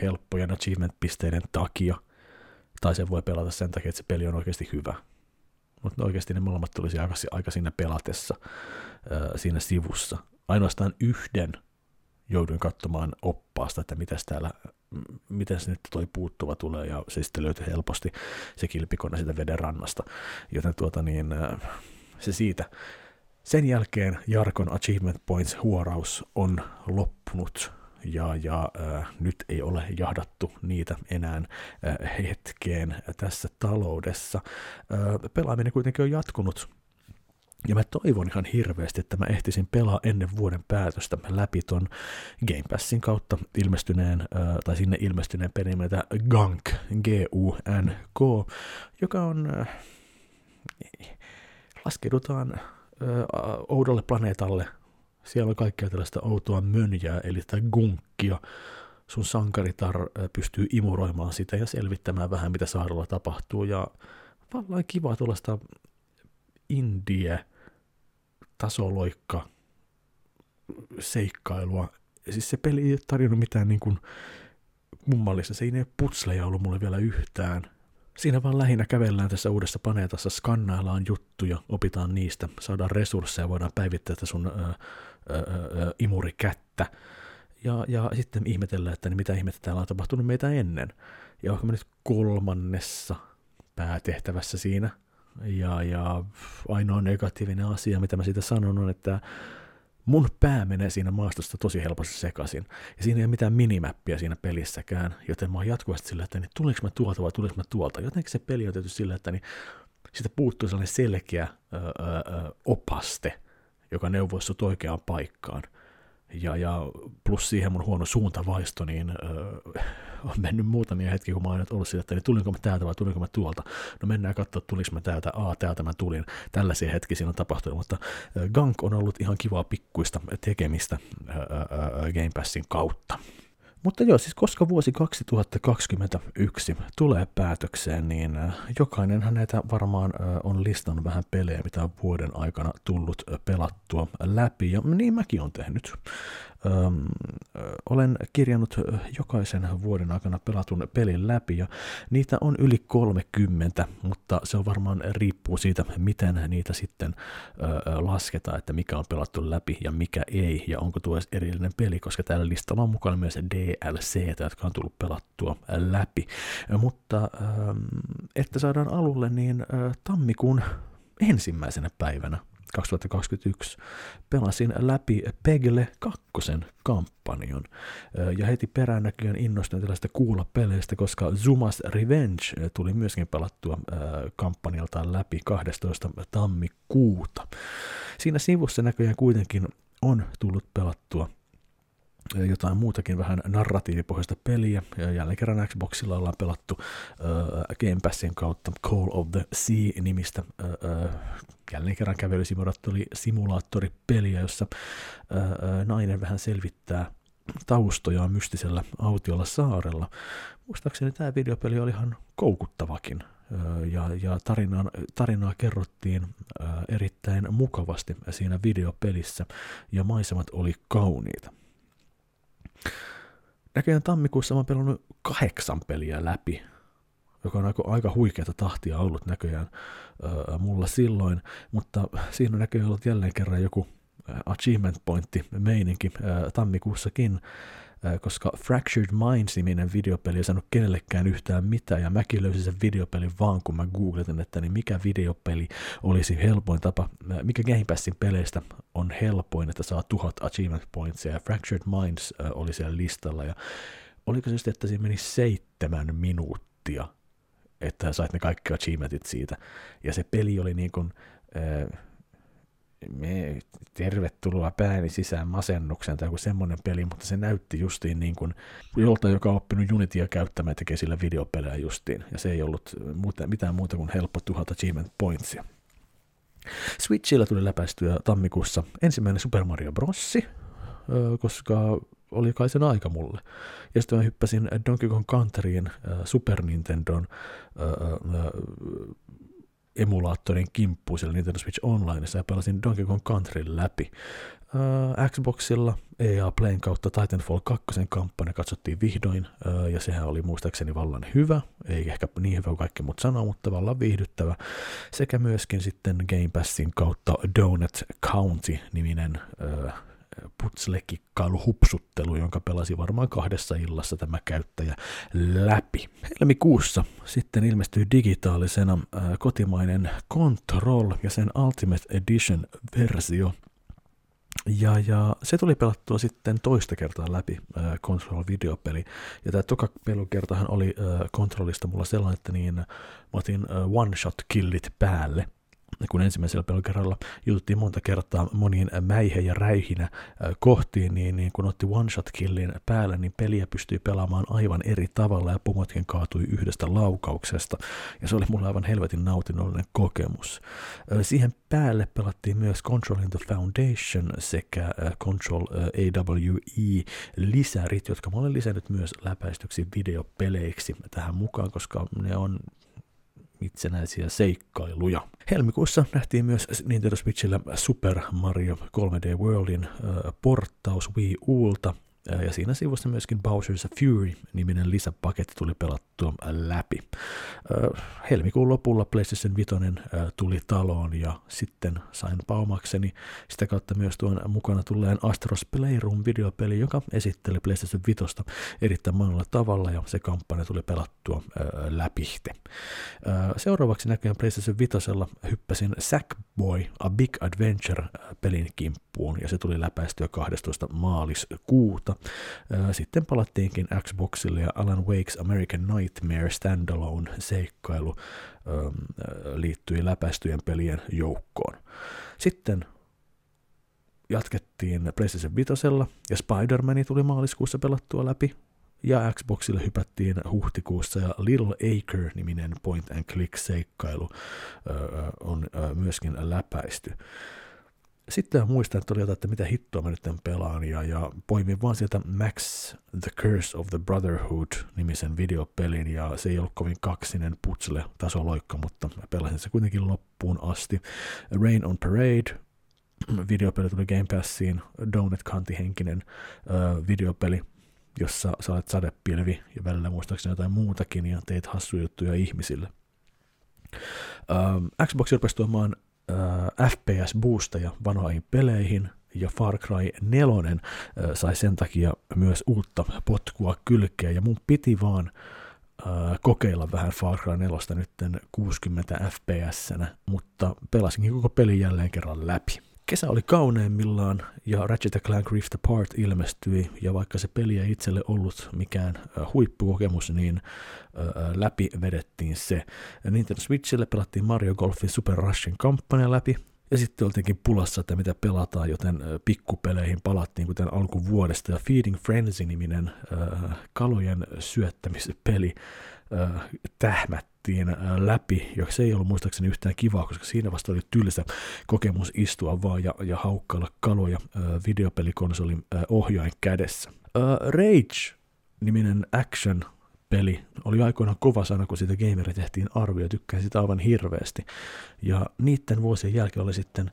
helppojen achievement-pisteiden takia tai sen voi pelata sen takia, että se peli on oikeasti hyvä. Mutta oikeasti ne molemmat tulisi aika, aika siinä pelatessa, siinä sivussa. Ainoastaan yhden jouduin katsomaan oppaasta, että mitäs täällä, mitäs nyt toi puuttuva tulee, ja se sitten löytyi helposti se kilpikone sitä veden rannasta. Joten tuota niin, se siitä. Sen jälkeen Jarkon Achievement Points-huoraus on loppunut, ja, ja äh, nyt ei ole jahdattu niitä enää äh, hetkeen tässä taloudessa. Äh, pelaaminen kuitenkin on jatkunut. Ja mä toivon ihan hirveästi, että mä ehtisin pelaa ennen vuoden päätöstä läpi ton Game Passin kautta ilmestyneen, äh, tai sinne ilmestyneen pelin nimeltä Gunk, G U N K, joka on, äh, laskeudutaan äh, oudolle planeetalle, siellä on kaikkea tällaista outoa mönjää, eli tätä gunkkia. Sun sankaritar pystyy imuroimaan sitä ja selvittämään vähän, mitä saarella tapahtuu, ja vallan kivaa tuollaista indie tasoloikka seikkailua. Siis se peli ei ole tarjonnut mitään niin kuin kummallista. Se ei ole putsleja ollut mulle vielä yhtään. Siinä vaan lähinnä kävellään tässä uudessa planeetassa, skannaillaan juttuja, opitaan niistä, saadaan resursseja, voidaan päivittää sun ää, ää, ää, imurikättä Ja, ja sitten ihmetellään, että niin mitä ihmettä täällä on tapahtunut meitä ennen. Ja olenko mä nyt kolmannessa päätehtävässä siinä. Ja, ja ainoa negatiivinen asia, mitä mä siitä sanon, on, että mun pää menee siinä maastosta tosi helposti sekaisin. Ja siinä ei ole mitään minimäppiä siinä pelissäkään, joten mä oon jatkuvasti sillä, että niin tuleeko mä tuolta vai tuleeko mä tuolta. Jotenkin se peli on tietysti sillä, että niin siitä puuttuu sellainen selkeä ö, ö, ö, opaste, joka neuvoisi sut oikeaan paikkaan. Ja, ja plus siihen mun huono suuntavaisto, niin öö, on mennyt muutamia hetkiä, kun mä oon ollut sillä, että niin tulinko mä täältä vai tulinko mä tuolta. No mennään katsoa, tuliko mä täältä, a täältä mä tulin. Tällaisia hetkiä siinä on tapahtunut, mutta öö, Gunk on ollut ihan kivaa pikkuista tekemistä öö, öö, Game Passin kautta. Mutta joo, siis koska vuosi kaksituhattakaksikymmentäyksi tulee päätökseen, niin jokainenhan näitä varmaan on listannut vähän pelejä, mitä on vuoden aikana tullut pelattua läpi, ja niin mäkin olen tehnyt. Öm, olen kirjannut jokaisen vuoden aikana pelatun pelin läpi, ja niitä on yli kolmekymmentä, mutta se on varmaan riippuu siitä, miten niitä sitten ö, lasketaan, että mikä on pelattu läpi ja mikä ei, ja onko tuo edes erillinen peli, koska täällä listalla on mukana myös D L C, jotka on tullut pelattua läpi. Mutta että saadaan alulle, niin tammikuun ensimmäisenä päivänä kaksituhattakaksikymmentäyksi pelasin läpi Pegle kakkosen kampanjon. Ja heti perään näköjään innostuin tällaista kuulla peleistä, koska Zuma's Revenge tuli myöskin pelattua kampanjaltaan läpi kahdestoista tammikuuta. Siinä sivussa näköjään kuitenkin on tullut pelattua jotain muutakin vähän narratiivipohjaista peliä. Jälleen kerran Xboxilla ollaan pelattu äh, Game Passin kautta Call of the Sea-nimistä äh, jälleen kerran kävelysimulaattoripeliä, jossa äh, nainen vähän selvittää taustojaan mystisellä autiolla saarella. Muistaakseni tämä videopeli oli ihan koukuttavakin. Ja, ja tarinaan, tarinaa kerrottiin äh, erittäin mukavasti siinä videopelissä, ja maisemat oli kauniita. Näköjään tammikuussa mä oon pelannut kahdeksan peliä läpi, joka on aika, aika huikeata tahtia ollut näköjään öö, mulla silloin, mutta siinä on näköjään ollut jälleen kerran joku achievement pointti meininki öö, tammikuussakin, öö, koska Fractured Minds-niminen videopeli ei saanut kenellekään yhtään mitään, ja mäkin löysin sen videopelin vaan, kun mä googletin, että niin mikä videopeli olisi helpoin tapa, mikä Game Passin peleistä on helpoin, että saa tuhat achievement pointsia, ja Fractured Minds äh, oli siellä listalla, ja oliko se just, että siinä meni seitsemän minuuttia, että sait ne kaikki achievementit siitä, ja se peli oli niin kuin, äh, me, tervetuloa pääni sisään masennuksen tai joku semmoinen peli, mutta se näytti justiin niin kuin joltain, joka on oppinut Unityä käyttämään, tekee sillä videopelejä justiin, ja se ei ollut muuta, mitään muuta kuin helppo tuhat achievement pointsia. Switchillä tuli läpäistyä tammikuussa ensimmäinen Super Mario Bros, koska oli kai sen aika mulle. Ja sitten mä hyppäsin Donkey Kong Countryin Super Nintendon emulaattorin kimppuun siellä Nintendo Switch Onlineissa, ja pelasin Donkey Kong Countryn läpi. Xboxilla E A Playn kautta Titanfall kakkosen kampanja katsottiin vihdoin, ja sehän oli muistaakseni vallan hyvä, ei ehkä niin hyvä kuin kaikki mut sanoo, mutta vallan viihdyttävä, sekä myöskin sitten Game Passin kautta Donut County-niminen putslekikkailu hupsuttelu, jonka pelasi varmaan kahdessa illassa tämä käyttäjä läpi. Helmikuussa sitten ilmestyi digitaalisena ää, kotimainen Control ja sen Ultimate Edition-versio. Ja, ja se tuli pelattua sitten toista kertaa läpi, äh, Control-videopeli. Ja tämä toka pelukertahan oli äh, Controlista mulla sellainen, että niin, mä otin äh, one-shot-killit päälle. Kun ensimmäisellä pelukerralla jututtiin monta kertaa moniin mäihe- ja räihinä kohtiin, niin, niin kun otti one-shot-killin päälle, niin peliä pystyi pelaamaan aivan eri tavalla, ja pomotkin kaatui yhdestä laukauksesta, ja se oli mulle aivan helvetin nautinnollinen kokemus. Siihen päälle pelattiin myös Control the Foundation sekä Control A W E-lisärit, jotka mä olen lisännyt myös läpäistyksi videopeleiksi tähän mukaan, koska ne on itsenäisiä seikkailuja. Helmikuussa nähtiin myös Nintendo Switchillä Super Mario kolme D Worldin äh, porttaus Wii Ulta, äh, ja siinä sivussa myöskin Bowser's Fury-niminen lisäpaketti tuli pelattua pelattua läpi. Helmikuun lopulla PlayStation viisi tuli taloon ja sitten sain paumakseni sitä kautta myös tuon mukana tulleen Astros Playroom videopeli, joka esitteli PlayStation viisi erittäin monella tavalla ja se kampanja tuli pelattua läpihte. Seuraavaksi näköjään PlayStation viisi hyppäsin Sackboy A Big Adventure pelin kimppuun ja se tuli läpäistyä kahdestoista maaliskuuta. Sitten palattiinkin Xboxille ja Alan Wake's American Nightmare standalone seikkailu liittyi läpäistyjen pelien joukkoon. Sitten jatkettiin PlayStation vitosella ja Spider-Mani tuli maaliskuussa pelattua läpi. Ja Xboxille hypättiin huhtikuussa ja Little Acre-niminen point and click seikkailu on myöskin läpäisty. Sitten muistan, että oli jotain, että mitä hittoa mä nyt tämän pelaan, ja, ja poimin vaan sieltä Max The Curse of the Brotherhood-nimisen videopelin, ja se ei ollut kovin kaksinen putsle-tasoloikka, mutta pelasin se kuitenkin loppuun asti. Rain on Parade, videopeli tuli Game Passiin, Donut County-henkinen ö, videopeli, jossa sä olet sadepilvi, ja välillä muistaakseni jotain muutakin, ja teit hassuja juttuja ihmisille. Ö, Xbox rupesi tuomaan F P S-boosteja vanhoihin peleihin, ja Far Cry neljä sai sen takia myös uutta potkua kylkeä, ja mun piti vaan äh, kokeilla vähän Far Cry neljä nytten kuusikymmentä F P S-nä, mutta pelasinkin koko pelin jälleen kerran läpi. Kesä oli kauneimmillaan, ja Ratchet and Clank Rift Apart ilmestyi, ja vaikka se peli ei itselle ollut mikään huippukokemus, niin läpi vedettiin se. Nintendo Switchille pelattiin Mario Golfin Super Rushin kampanja läpi, ja sitten oltiinkin pulassa, että mitä pelataan, joten pikkupeleihin palattiin kuten alkuvuodesta, ja Feeding Frenzy-niminen äh, kalojen syöttämispeli äh, tähmät. läpi, ja se ei ollut muistaakseni yhtään kivaa, koska siinä vasta oli tylsä kokemus istua vaan ja, ja haukkailla kaloja äh, videopelikonsolin äh, ohjain kädessä. Äh, Rage-niminen action-peli oli aikoinaan kova sana, kun siitä gameria tehtiin arvio, tykkään sitä aivan hirveästi, ja niiden vuosien jälkeen oli sitten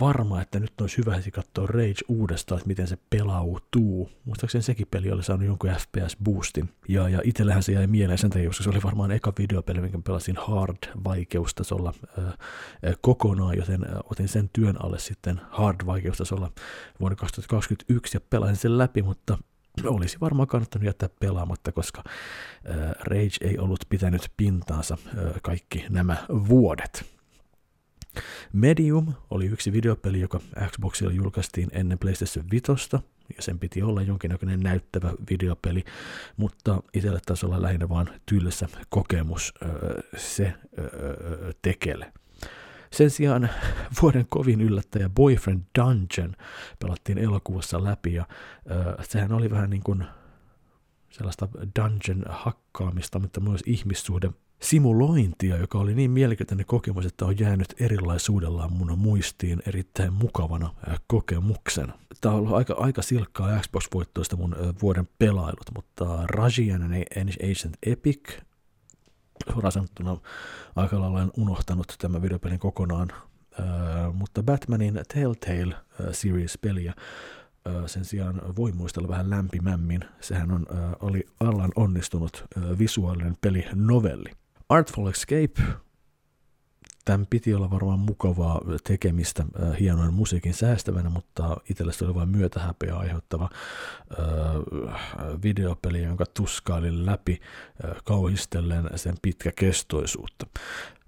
varma, että nyt olisi hyvä katsoa Rage uudestaan, että miten se pelautuu. Muistaakseni sekin peli oli saanut jonkun F P S-boostin. Ja, ja itsellähän se jäi mieleen sen takia, koska se oli varmaan eka videopeli, minkä pelasin hard-vaikeustasolla äh, kokonaan, joten äh, otin sen työn alle sitten hard-vaikeustasolla vuonna kaksituhattakaksikymmentäyksi ja pelasin sen läpi, mutta olisi varmaan kannattanut jättää pelaamatta, koska äh, Rage ei ollut pitänyt pintaansa äh, kaikki nämä vuodet. Medium oli yksi videopeli, joka Xboxilla julkaistiin ennen PlayStation viisi, ja sen piti olla jonkinnäköinen näyttävä videopeli, mutta itselle taisi olla lähinnä vaan tylsä kokemus öö, se öö, tekele. Sen sijaan vuoden kovin yllättäjä Boyfriend Dungeon pelattiin elokuussa läpi, ja öö, sehän oli vähän niin kuin sellaista dungeon-hakkaamista, mutta myös ihmissuhde simulointia, joka oli niin mielenkiintoinen kokemus, että on jäänyt erilaisuudellaan mun muistiin erittäin mukavana kokemuksena. Tämä on ollut aika, aika silkkaa Xbox-voittoista mun vuoden pelailut, mutta Rajian and Ancient Epic, suoraan sanottuna aika lailla olen unohtanut tämän videopelin kokonaan, äh, mutta Batmanin Telltale Series-peliä sen sijaan voi muistella vähän lämpimämmin. Sehän on, äh, oli Allan onnistunut äh, visuaalinen pelinovelli. Artful Escape, tämän piti olla varmaan mukavaa tekemistä äh, hienoin musiikin säästävänä, mutta itsellesi oli vain myötähäpeä aiheuttava äh, videopeli, jonka tuskailin läpi äh, kauhistellen sen pitkäkestoisuutta.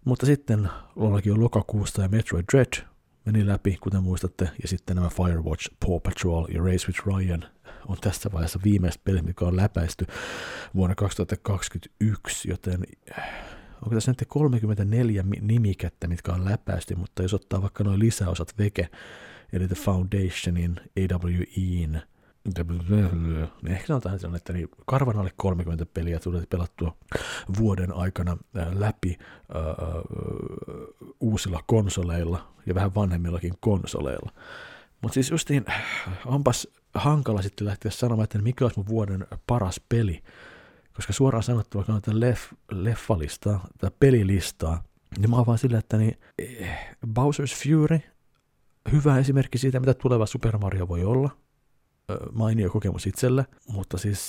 Mutta sitten lollakin on lokakuusta ja Metroid Dread meni läpi, kuten muistatte, ja sitten nämä Firewatch, Paw Patrol ja Race with Ryan on tässä vaiheessa viimeiset pelit, mikä on läpäisty vuonna kaksituhattakaksikymmentäyksi, joten onko tässä nyt kolmekymmentäneljä nimikättä, mitkä on läpäisty, mutta jos ottaa vaikka nuo lisäosat veke, eli The Foundationin, A W E:n, niin ehkä sanotaan, että niin karvan alle kolmekymmentä peliä tulee pelattua vuoden aikana läpi ää, uusilla konsoleilla ja vähän vanhemmillakin konsoleilla. Mutta siis justiin onpas hankala sitten lähteä sanomaan, että mikä olisi mun vuoden paras peli, koska suoraan sanottuna, kun on tätä leff, leffalistaa tai pelilistaa, niin mä oon vaan sillä, että niin, Bowser's Fury, hyvä esimerkki siitä, mitä tuleva Super Mario voi olla, mainio kokemus itsellä, mutta siis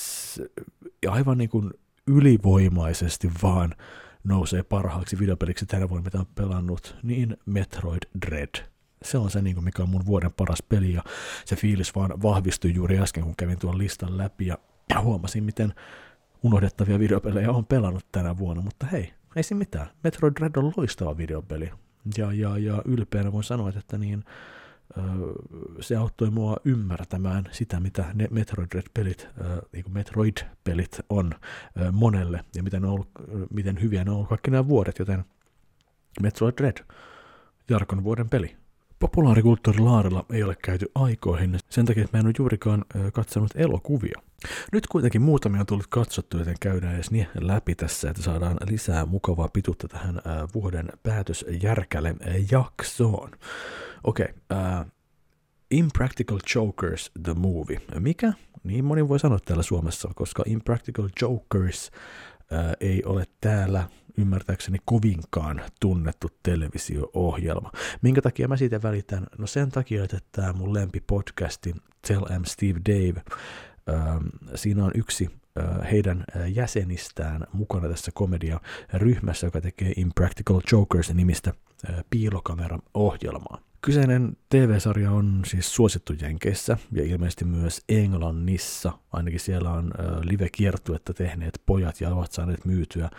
aivan niin kuin ylivoimaisesti vaan nousee parhaaksi videopeliksi tänä vuonna, mitä on pelannut, niin Metroid Dread. Se on se, mikä on mun vuoden paras peli, ja se fiilis vaan vahvistui juuri äsken, kun kävin tuon listan läpi, ja huomasin, miten unohdettavia videopelejä on pelannut tänä vuonna, mutta hei, ei siinä mitään. Metroid Dread on loistava videopeli, ja, ja, ja ylpeänä voin sanoa, että niin, öö, se auttoi mua ymmärtämään sitä, mitä ne Metroid Dread-pelit, öö, niin kuin Metroid-pelit on öö, monelle, ja miten, on ollut, öö, miten hyviä ne on ollut kaikki nämä vuodet, joten Metroid Dread, Jarkon vuoden peli. Populaarikulttuurilaarilla ei ole käyty aikoihin, sen takia, että mä en ole juurikaan katsonut elokuvia. Nyt kuitenkin muutamia on tullut katsottu, joten käydään edes niin läpi tässä, että saadaan lisää mukavaa pituutta tähän vuoden päätösjärkälle jaksoon. Okei, okay, uh, Impractical Jokers the movie. Mikä? Niin moni voi sanoa täällä Suomessa, koska Impractical Jokers uh, ei ole täällä ymmärtääkseni kovinkaan tunnettu televisio-ohjelma. Minkä takia mä siitä välitän? No sen takia, että tämä mun lempipodcasti Tell em Steve Dave, ähm, siinä on yksi äh, heidän jäsenistään mukana tässä komediaryhmässä, joka tekee Impractical Jokers nimistä äh, piilokamera-ohjelmaa. Kyseinen T V-sarja on siis suosittu Jenkeissä ja ilmeisesti myös Englannissa. Ainakin siellä on äh, live-kiertuetta tehneet pojat ja ovat saaneet myytyä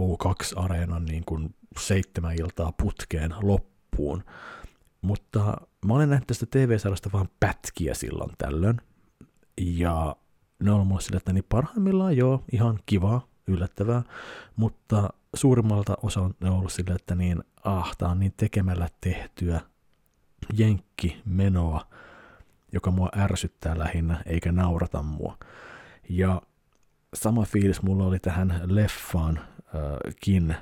O kaksi Areenan niin kuin seitsemän iltaa putkeen loppuun. Mutta mä olen nähnyt tästä T V-sarjasta vaan pätkiä silloin tällöin. Ja ne on ollut mulle sille, että niin parhaimmillaan joo, ihan kivaa, yllättävää. Mutta suurimmalta osa ne on ollut sille, että niin, ah, tää on niin tekemällä tehtyä jenkkimenoa, joka mua ärsyttää lähinnä, eikä naurata mua. Ja sama fiilis mulla oli tähän leffaankin,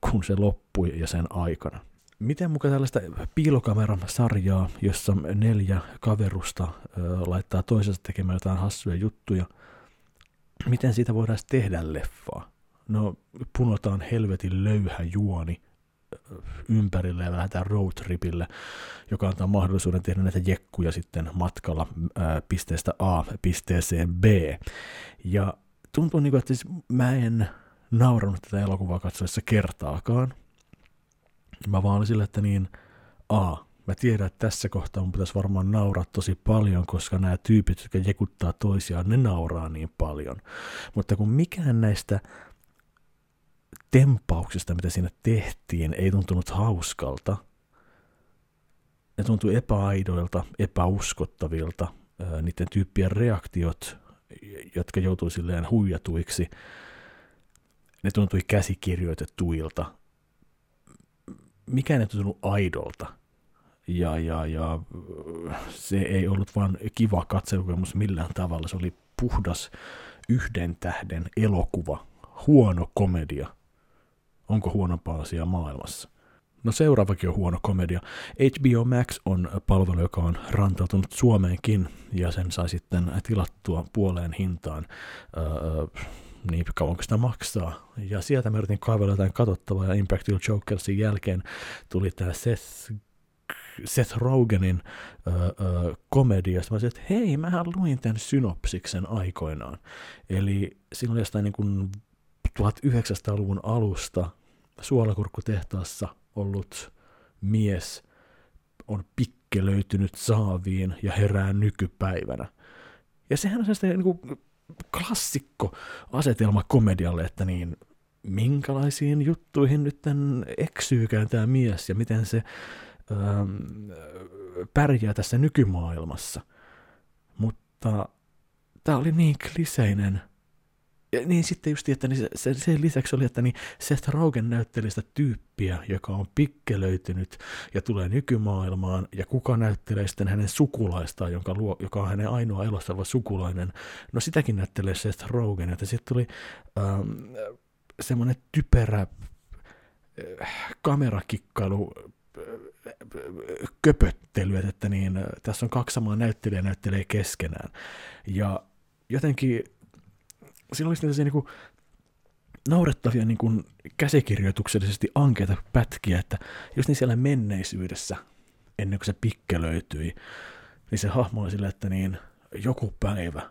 kun se loppui ja sen aikana. Miten muka tällaista piilokamerasarjaa, jossa neljä kaverusta laittaa toisensa tekemään jotain hassuja juttuja, miten siitä voidaan tehdä leffaa? No, punotaan helvetin löyhä juoni ympärille ja lähdetään roadtripille, joka antaa mahdollisuuden tehdä näitä jekkuja sitten matkalla ää, pisteestä A pisteeseen B. Ja tuntuu niin kuin, että siis mä en naurannut tätä elokuvaa katsoessa kertaakaan. Mä vaan olin sillä, että niin, A, mä tiedän, että tässä kohtaa mun pitäisi varmaan nauraa tosi paljon, koska nämä tyypit, jotka jekuttaa toisiaan, ne nauraa niin paljon. Mutta kun mikään näistä tempauksista, mitä siinä tehtiin, ei tuntunut hauskalta. Ne tuntui epäaidoilta, epäuskottavilta. Niiden tyyppien reaktiot, jotka joutui silleen huijatuiksi, ne tuntui käsikirjoitetuilta. Mikään ei tuntunut aidolta. Ja, ja, ja se ei ollut vaan kiva katselukokemus millään tavalla. Se oli puhdas yhden tähden elokuva. Huono komedia. Onko huonompaa asiaa maailmassa? No seuraavakin on huono komedia. H B O Max on palvelu, joka on rantautunut Suomeenkin, ja sen sai sitten tilattua puoleen hintaan, öö, niin kauanko sitä maksaa. Ja sieltä me yritin kaivella jotain katsottavaa, ja Impractical Jokersin jälkeen tuli tämä Seth, Seth Rogenin öö, komedia. Sitten mä sanoin, että hei, mähän luin tämän synopsiksen aikoinaan. Eli siinä oli jostain niin kuin tuhatyhdeksänsataaluvun alusta suolakurkkutehtaassa ollut mies on pikkelöitynyt saaviin ja herää nykypäivänä. Ja sehän on sellaista niin klassikko asetelma komedialle, että niin, minkälaisiin juttuihin nyt tämän eksyykään tämä mies ja miten se öö, pärjää tässä nykymaailmassa. Mutta tämä oli niin kliseinen. Ja niin sitten just, että niin se, sen lisäksi oli, että niin Seth Rogen näytteli sitä tyyppiä, joka on pikkelöitynyt ja tulee nykymaailmaan, ja kuka näyttelee sitten hänen sukulaistaan, jonka luo, joka on hänen ainoa elossa oleva sukulainen. No sitäkin näyttelee Seth Rogen, että sitten tuli ähm, semmoinen typerä äh, kamerakikkailu, äh, köpöttely, että niin, äh, tässä on kaksi samaa näyttelijää näyttelee keskenään. Ja jotenkin siinä olisi sellaisia niin kuin naurettavia niin kuin käsikirjoituksellisesti ankeita pätkiä, että jos niin siellä menneisyydessä, ennen kuin se pikkelöityi, niin se hahmo oli sillä, että niin joku päivä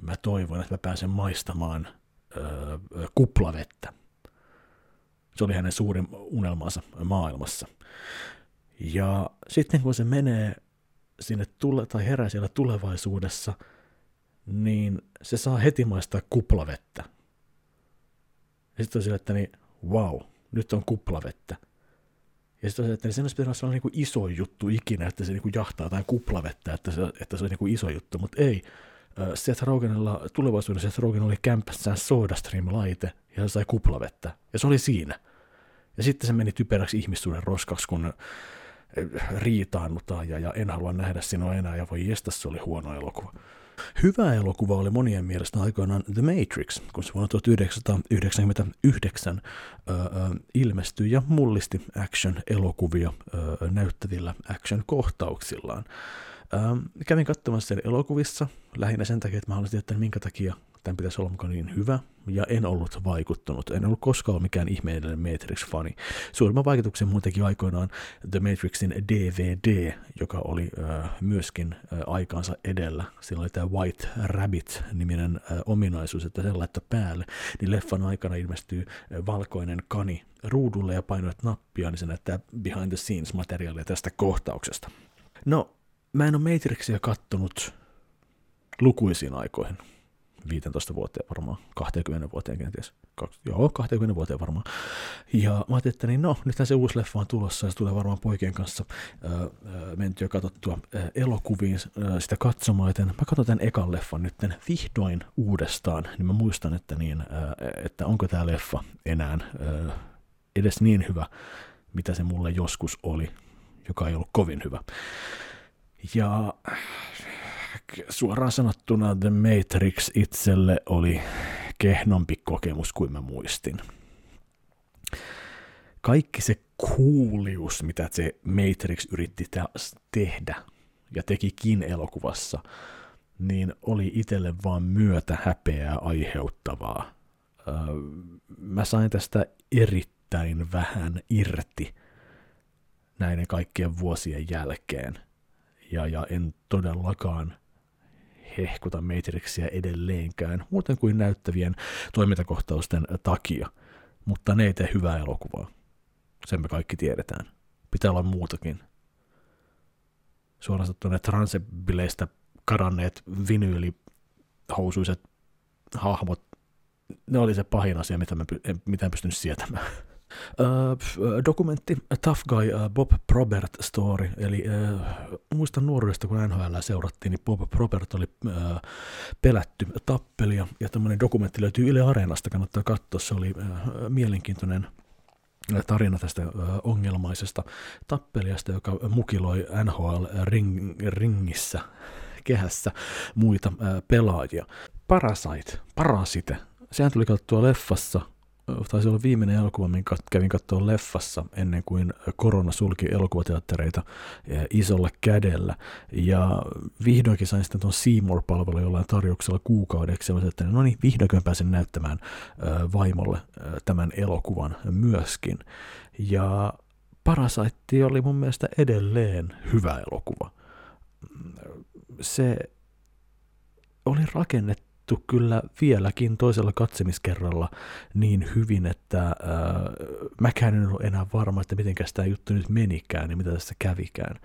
mä toivon, että mä pääsen maistamaan öö, kuplavettä. Se oli hänen suurin unelmansa maailmassa. Ja sitten kun se menee sinne tule- tai herää siellä tulevaisuudessa, niin se saa heti maistaa kuplavettä. Ja sitten on sillä, että niin, wow, nyt on kuplavettä. Ja sitten on sillä, että niin, sen olisi pitänyt olla niin kuin iso juttu ikinä, että se niin kuin jahtaa jotain kuplavettä, että se, että se on niin kuin iso juttu, mutta ei. Seth Rogenilla, tulevaisuudessa Seth Rogen oli kämpässään SodaStream-laite, ja se sai kuplavettä. Ja se oli siinä. Ja sitten se meni typeräksi ihmissuuden roskaksi, kun riitaannutaan, ja, ja en halua nähdä sinua enää, ja voi jestas, se oli huono elokuva. Hyvä elokuva oli monien mielestä aikoinaan The Matrix, kun se vuonna tuhatyhdeksänsataayhdeksänkymmentäyhdeksän öö, ilmestyi ja mullisti action-elokuvia öö, näyttävillä action-kohtauksillaan. Öö, kävin katsomassa sen elokuvissa lähinnä sen takia, että mä haluaisin tietää, minkä takia tämän pitäisi olla mukaan niin hyvä, ja en ollut vaikuttunut. En ollut koskaan ollut mikään ihmeellinen Matrix-fani. Suurimman vaikutuksen muutenkin aikoinaan The Matrixin D V D, joka oli äh, myöskin äh, aikaansa edellä. Siinä oli tämä White Rabbit-niminen äh, ominaisuus, että sen laittoi päälle. Niin leffan aikana ilmestyy äh, valkoinen kani ruudulle ja painoit nappia, niin se näyttää behind the scenes-materiaalia tästä kohtauksesta. No, mä en ole Matrixia kattonut lukuisiin aikoihin. viisitoista vuoteen varmaan, kaksikymmentä vuoteen kenties. Kaks, joo, kaksikymmentä vuoteen varmaan. Ja mä ajattelin, että niin no, nythän se uusi leffa on tulossa, ja se tulee varmaan poikien kanssa öö, mentyä katsottua öö, elokuviin öö, sitä katsomaan, joten mä katson tämän ekan leffan nytten vihdoin uudestaan, niin mä muistan, että, niin, öö, että onko tämä leffa enää öö, edes niin hyvä, mitä se mulle joskus oli, joka ei ollut kovin hyvä. Ja suoraan sanottuna The Matrix itselle oli kehnompi kokemus kuin mä muistin. Kaikki se coolius, mitä se Matrix yritti tehdä ja tekikin elokuvassa, niin oli itselle vaan myötä häpeää aiheuttavaa. Mä sain tästä erittäin vähän irti näiden kaikkien vuosien jälkeen. Ja, ja en todellakaan hehkuta Matrixia edelleenkään, muuten kuin näyttävien toimintakohtausten takia. Mutta ne ei tee hyvää elokuvaa. Sen me kaikki tiedetään. Pitää olla muutakin. Suoraan sanottuna transebileistä karanneet vinyylihousuiset hahmot, ne oli se pahin asia, mitä mä py- en, mitä en pystynyt sietämään. Uh, dokumentti Tough Guy uh, Bob Probert Story, eli uh, muistan nuoruudesta, kun N H L seurattiin, niin Bob Probert oli uh, pelätty tappelija, ja tämmöinen dokumentti löytyy Yle Areenasta, kannattaa katsoa, se oli uh, mielenkiintoinen tarina tästä uh, ongelmaisesta tappelijasta, joka mukiloi N H L ring, ringissä, kehässä muita uh, pelaajia. Parasite, Parasite, sehän tuli katsottua leffassa. Taisi olla viimeinen elokuva, minkä kävin katsoa leffassa ennen kuin korona sulki elokuvateattereita isolla kädellä. Ja vihdoinkin sain sitten tuon C-more-palvelun jollain tarjouksella kuukaudeksi. Ja olin, että no niin, vihdoinkin pääsin näyttämään vaimolle tämän elokuvan myöskin. Ja Parasite oli mun mielestä edelleen hyvä elokuva. Se oli rakennettu kyllä vieläkin toisella katsemiskerralla niin hyvin, että äh, mäkään en ole enää varma, että mitenkäs tämä juttu nyt menikään ja mitä tässä kävikään.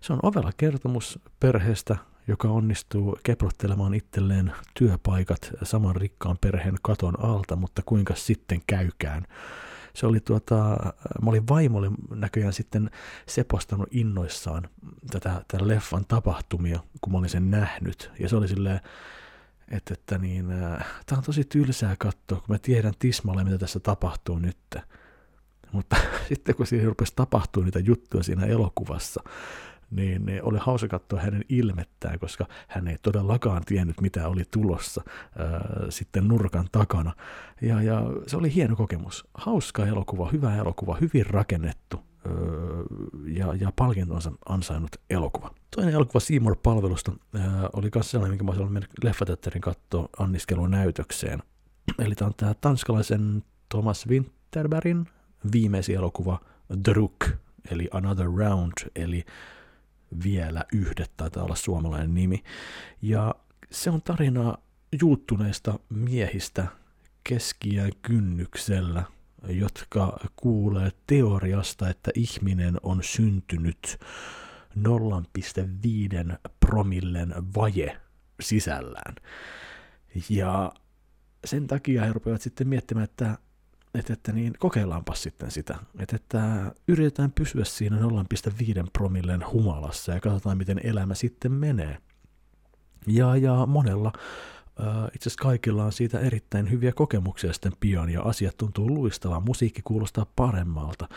Se on ovella kertomus perheestä, joka onnistuu keplottelemaan itselleen työpaikat saman rikkaan perheen katon alta, mutta kuinka sitten käykään. Se oli tuota, mä olin vaimolle näköjään sitten sepostanut innoissaan tätä, tätä leffan tapahtumia, kun mä olin sen nähnyt, ja se oli silleen, Että, että niin, äh, tää on tosi tylsää katsoa, kun mä tiedän tismalle, mitä tässä tapahtuu nyt. Mutta sitten kun siinä rupesi tapahtua niitä juttuja siinä elokuvassa, niin oli hauska katsoa hänen ilmettään, koska hän ei todellakaan tiennyt, mitä oli tulossa äh, sitten nurkan takana. Ja, ja se oli hieno kokemus. Hauska elokuva, hyvä elokuva, hyvin rakennettu äh, ja, ja palkintonsa ansainnut elokuva. Toinen elokuva C-more-palvelusta äh, oli myös sellainen, minkä mä olisin mennyt leffateatterin katsoa anniskelun näytökseen. Eli tämä on tämä tanskalaisen Thomas Winterbergin viimeisin elokuva Druk, eli Another Round, eli Vielä yhdet, taitaa olla suomalainen nimi. Ja se on tarina juuttuneista miehistä keskiään kynnyksellä, jotka kuulee teoriasta, että ihminen on syntynyt nolla pilkku viisi promillen vaje sisällään. Ja sen takia he rupeavat sitten miettimään, että, että, että niin, kokeillaanpas sitten sitä, että, että yritetään pysyä siinä nolla pilkku viisi promillen humalassa ja katsotaan, miten elämä sitten menee. Ja, ja monella, itse asiassa kaikilla on siitä erittäin hyviä kokemuksia sitten pian, ja asiat tuntuu luistavan, musiikki kuulostaa paremmalta,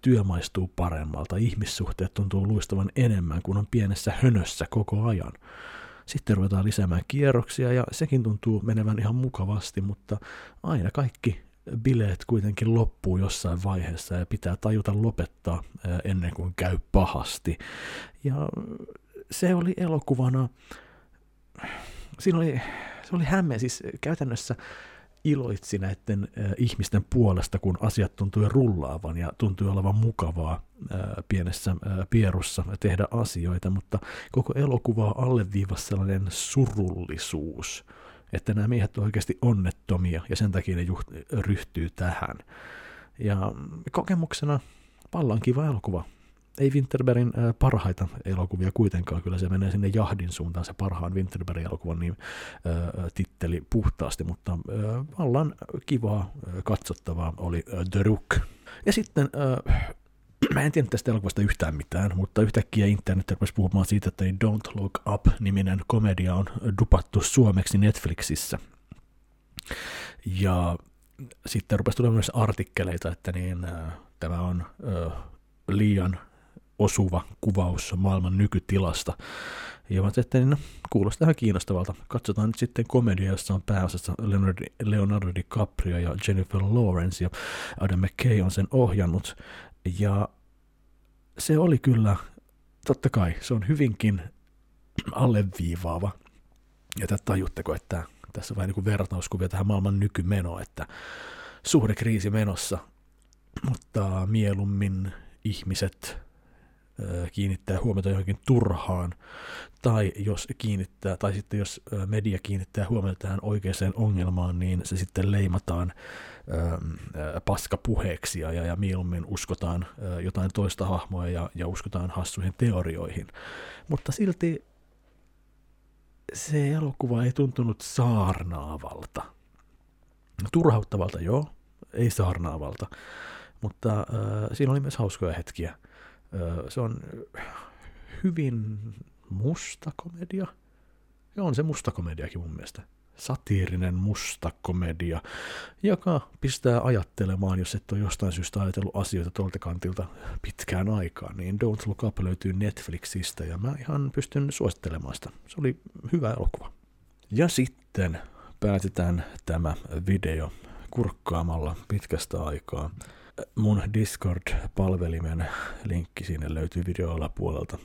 työ maistuu paremmalta, ihmissuhteet tuntuu luistavan enemmän kuin on pienessä hönössä koko ajan. Sitten ruvetaan lisäämään kierroksia, ja sekin tuntuu menevän ihan mukavasti, mutta aina kaikki bileet kuitenkin loppuu jossain vaiheessa, ja pitää tajuta lopettaa ennen kuin käy pahasti. Ja se oli elokuvana... Siinä oli, se oli hämmeä, siis käytännössä iloitsi näiden äh, ihmisten puolesta, kun asiat tuntui rullaavan ja tuntui olevan mukavaa äh, pienessä äh, pierussa tehdä asioita, mutta koko elokuvaa alleviivasi sellainen surullisuus, että nämä miehet ovat oikeasti onnettomia ja sen takia ne juht- ryhtyy tähän. Ja kokemuksena vallan kiva elokuva. Ei Winterbergin parhaita elokuvia kuitenkaan, kyllä se menee sinne jahdin suuntaan, se parhaan Winterbergin elokuvan niin, ää, titteli puhtaasti, mutta ää, vallan kivaa ää, katsottavaa oli Druk. Ja sitten, ää, mä en tiedä tästä elokuvasta yhtään mitään, mutta yhtäkkiä internet rupesi puhumaan siitä, että Don't Look Up-niminen komedia on dupattu suomeksi Netflixissä. Ja sitten rupesi tulemaan myös artikkeleita, että niin, ää, tämä on ää, liian... osuva kuvaus maailman nykytilasta. Ja mä että niin, no, kuulostaa ihan kiinnostavalta. Katsotaan nyt sitten komedia, jossa on pääosassa Leonardo, Leonardo DiCaprio ja Jennifer Lawrence, ja Adam McKay on sen ohjannut. Ja se oli kyllä, totta kai, se on hyvinkin alleviivaava. Ja tätä tajutteko, että tässä on vähän niin kuin vertauskuvia tähän maailman nykymenoon, että suuri kriisi menossa, mutta mieluummin ihmiset kiinnittää huomiota johonkin turhaan, tai jos kiinnittää, tai sitten jos media kiinnittää huomiota tähän oikeaan ongelmaan, niin se sitten leimataan ää, paskapuheeksi ja, ja mieluummin uskotaan ää, jotain toista hahmoa ja, ja uskotaan hassuihin teorioihin. Mutta silti se elokuva ei tuntunut saarnaavalta. Turhauttavalta joo, ei saarnaavalta, mutta ää, siinä oli myös hauskoja hetkiä. Se on hyvin musta komedia. Ja on se musta komediakin mun mielestä. Satiirinen musta komedia, joka pistää ajattelemaan, jos et ole jostain syystä ajatellut asioita tuolta kantilta pitkään aikaan. Niin Don't Look Up löytyy Netflixistä ja mä ihan pystyn suosittelemaan sitä. Se oli hyvä elokuva. Ja sitten päätetään tämä video kurkkaamalla pitkästä aikaa mun Discord-palvelimen linkki, sinne löytyy videoilla puolelta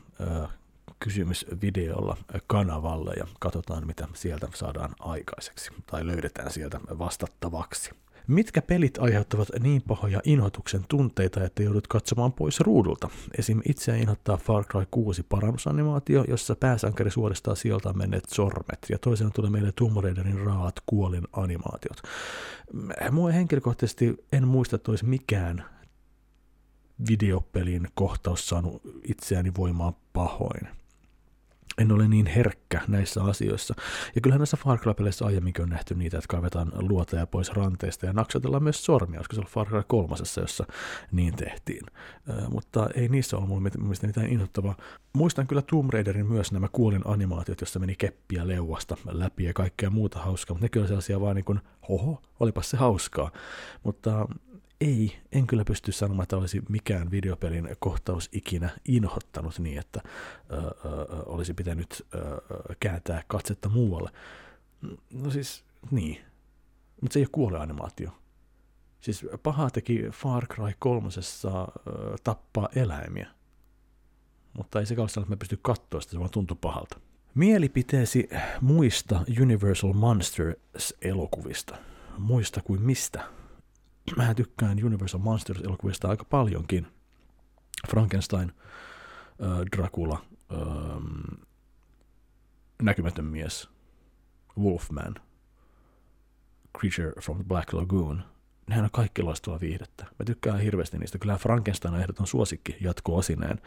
kysymysvideolla kanavalle ja katsotaan, mitä sieltä saadaan aikaiseksi tai löydetään sieltä vastattavaksi. Mitkä pelit aiheuttavat niin pahoja inhotuksen tunteita, että joudut katsomaan pois ruudulta? Esim. Itseä inhottaa Far Cry kuusi parannusanimaatio, jossa pääsankari suoristaa sieltä menneet sormet, ja toisena tulee meille Tomb Raiderin raat kuolin animaatiot. Mua henkilökohtaisesti en muista, että olisi mikään videopelin kohtaus saanut itseäni voimaan pahoin. En ole niin herkkä näissä asioissa. Ja kyllähän näissä Far Cry-peleissä aiemminkin on nähty niitä, että kaivetaan luoteja pois ranteista ja naksatellaan myös sormia, koska se oli Far Cry kolme, jossa niin tehtiin. Äh, mutta ei niissä ollut mulle mielestäni mitään inhottavaa. Muistan kyllä Tomb Raiderin myös nämä kuolin animaatiot, jossa meni keppiä leuasta läpi ja kaikkea muuta hauskaa, mutta ne kyllä sellaisia vaan niin kuin, hoho, olipas se hauskaa. Mutta ei, en kyllä pysty sanomaan, että olisi mikään videopelin kohtaus ikinä inhottanut niin, että ö, ö, olisi pitänyt ö, kääntää katsetta muualle. No siis, niin. Mutta se ei ole kuoleanimaatio. Siis paha teki Far Cry kolmosessa tappaa eläimiä. Mutta ei se kautta sanoa, että mä pystyn katsoa sitä, se vaan tuntui pahalta. Mielipiteesi muista Universal Monsters-elokuvista. Muista kuin mistä? Mä tykkään Universal Monsters-elokuvista aika paljonkin. Frankenstein, äh, Dracula, ähm, Näkymätön mies, Wolfman, Creature from the Black Lagoon. Nehän on kaikki loistavaa viihdettä. Mä tykkään hirveästi niistä. Kyllä Frankenstein on ehdoton suosikki jatko-osineen.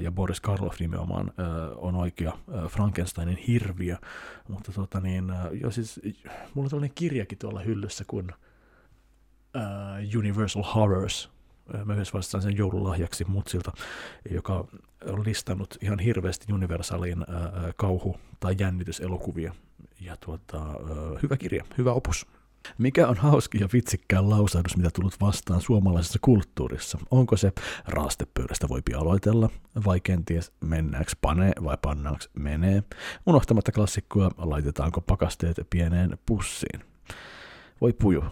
Ja Boris Karloff nimenomaan on oikea Frankensteinin hirviö. Mutta tota niin, jo siis, mulla on tällainen kirjakin tuolla hyllyssä kuin Universal Horrors. Mä yhdessä vastaan sen joululahjaksi Mutsilta, joka on listannut ihan hirveästi Universalin kauhu- tai jännityselokuvia. Ja tuota, hyvä kirja, hyvä opus. Mikä on hauski ja vitsikkään lausahdus, mitä tullut vastaan suomalaisessa kulttuurissa? Onko se raastepöydästä voipi aloitella, vai kenties mennääks panee vai pannaaks menee? Unohtamatta klassikkoa, laitetaanko pakasteet pieneen pussiin? Voi puju,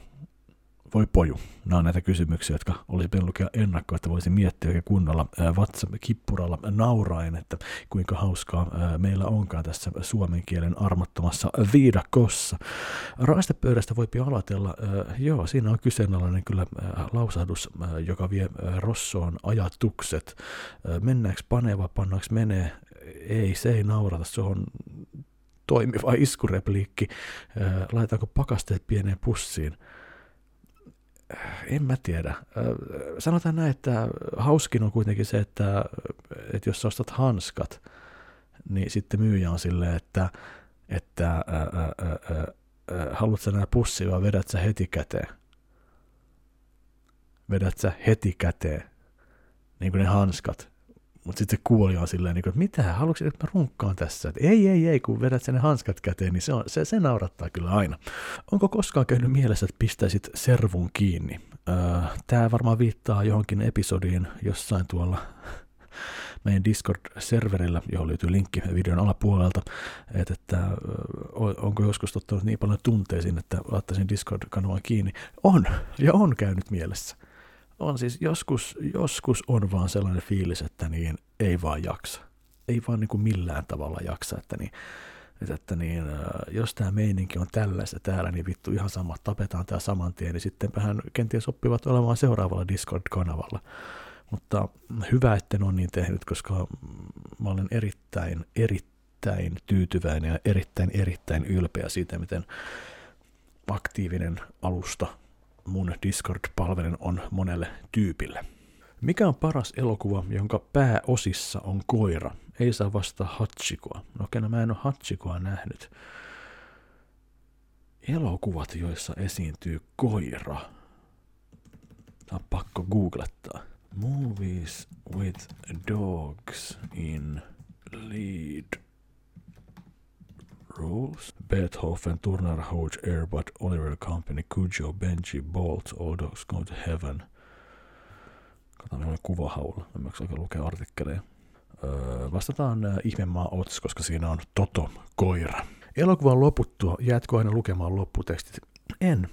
voi poju. Nämä on näitä kysymyksiä, jotka olisi pitänyt lukea ennakkoa, että voisi miettiä kunnolla vatsakippuralla nauraen, että kuinka hauskaa meillä onkaan tässä suomen kielen armottomassa viidakossa. Raastepöydästä voipi aloitella. Joo, siinä on kyseenalainen kyllä lausahdus, joka vie rossoon ajatukset. Mennäänkö panee vai pannaanko menee? Ei, se ei naurata, se on toimiva iskurepliikki. Laitetaanko pakasteet pieneen pussiin? En mä tiedä. Sanotaan näin, että hauskin on kuitenkin se, että, että jos ostat hanskat, niin sitten myyjä on silleen, että, että ää, ää, ää, haluat sä nää pussia vai vedät sä heti käteen? Vedät sä heti käteen? Niin kuin ne hanskat. Mutta sitten se kuoli on silleen, että mitä, haluatko, että mä runkkaan tässä? Et ei, ei, ei, kun vedät sen ne hanskat käteen, niin se, on, se, se naurattaa kyllä aina. Onko koskaan käynyt mielessä, että pistäisit servun kiinni? Tämä varmaan viittaa johonkin episodiin jossain tuolla meidän Discord-serverillä, johon löytyy linkki videon alapuolelta, että, että onko joskus ottanut niin paljon tunteisiin, että laittaisin Discord-kanavaan kiinni. On, ja on käynyt mielessä. On siis joskus, joskus on vaan sellainen fiilis, että niin ei vaan jaksa. Ei vaan niin kuin millään tavalla jaksa, että niin, että niin, jos tämä meininki on tällaista täällä, niin vittu ihan sama, tapetaan tämä saman tien, niin sittenpähän kenties oppivat olemaan seuraavalla Discord-kanavalla. Mutta hyvä, etten ole niin tehnyt, koska mä olen erittäin, erittäin tyytyväinen ja erittäin, erittäin ylpeä siitä, miten aktiivinen alusta mun Discord-palvelin on monelle tyypille. Mikä on paras elokuva, jonka pääosissa on koira? Ei saa vastata Hachikoa. No okei, no mä en ole Hachikoa nähnyt. Elokuvat, joissa esiintyy koira. Tää on pakko googlettaa. Movies with dogs in lead roles. Beethoven, Turner, Hodge, Airbud, Oliver Company, Cujo, Benji, Bolt, All Dogs Go to Heaven. Katsotaan, meillä on kuvahaulla. En mäks oikein lukea artikkeleja. Öö, vastataan äh, Ihmemaa Ots, koska siinä on Toto, koira. Elokuvan loputtua, jäätkö aina lukemaan lopputekstit? En.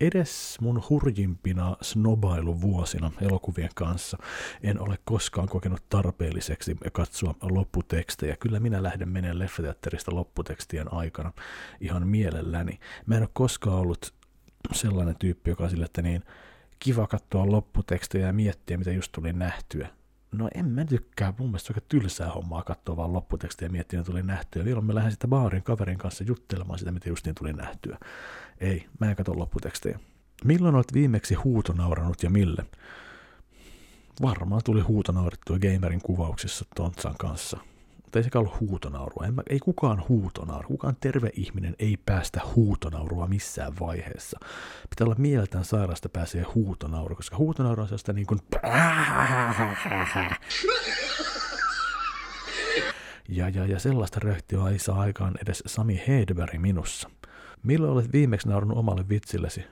Edes mun hurjimpina snobailuvuosina elokuvien kanssa en ole koskaan kokenut tarpeelliseksi katsoa lopputekstejä. Kyllä minä lähden menemään leffateatterista lopputekstien aikana ihan mielelläni. Mä en ole koskaan ollut sellainen tyyppi, joka on sille, että niin kiva katsoa lopputekstejä ja miettiä, mitä just tuli nähtyä. No en mä tykkää, mun mielestä oikein tylsää hommaa katsoa vaan lopputekstejä ja miettiä, mitä tuli nähtyä. Vielä mä lähden sitä baarin kaverin kanssa juttelemaan sitä, mitä just niin tuli nähtyä. Ei, mä en katso lopputekstejä. Milloin olet viimeksi huutonauranut ja mille? Varmaan tuli huutonaurittua gamerin kuvauksissa Tontsan kanssa. Mutta ei sekään ollut huutonaurua. En mä, ei kukaan huutonauru. Kukaan terve ihminen ei päästä huutonaurua missään vaiheessa. Pitää olla mieltään sairaasta pääsee huutonauru, koska huutonauru on sellaista niin kuin ja, ja, ja sellaista röhtiä ei saa aikaan edes Sami Hedberg minussa. Milloin olet viimeksi naurannut omalle vitsillesi?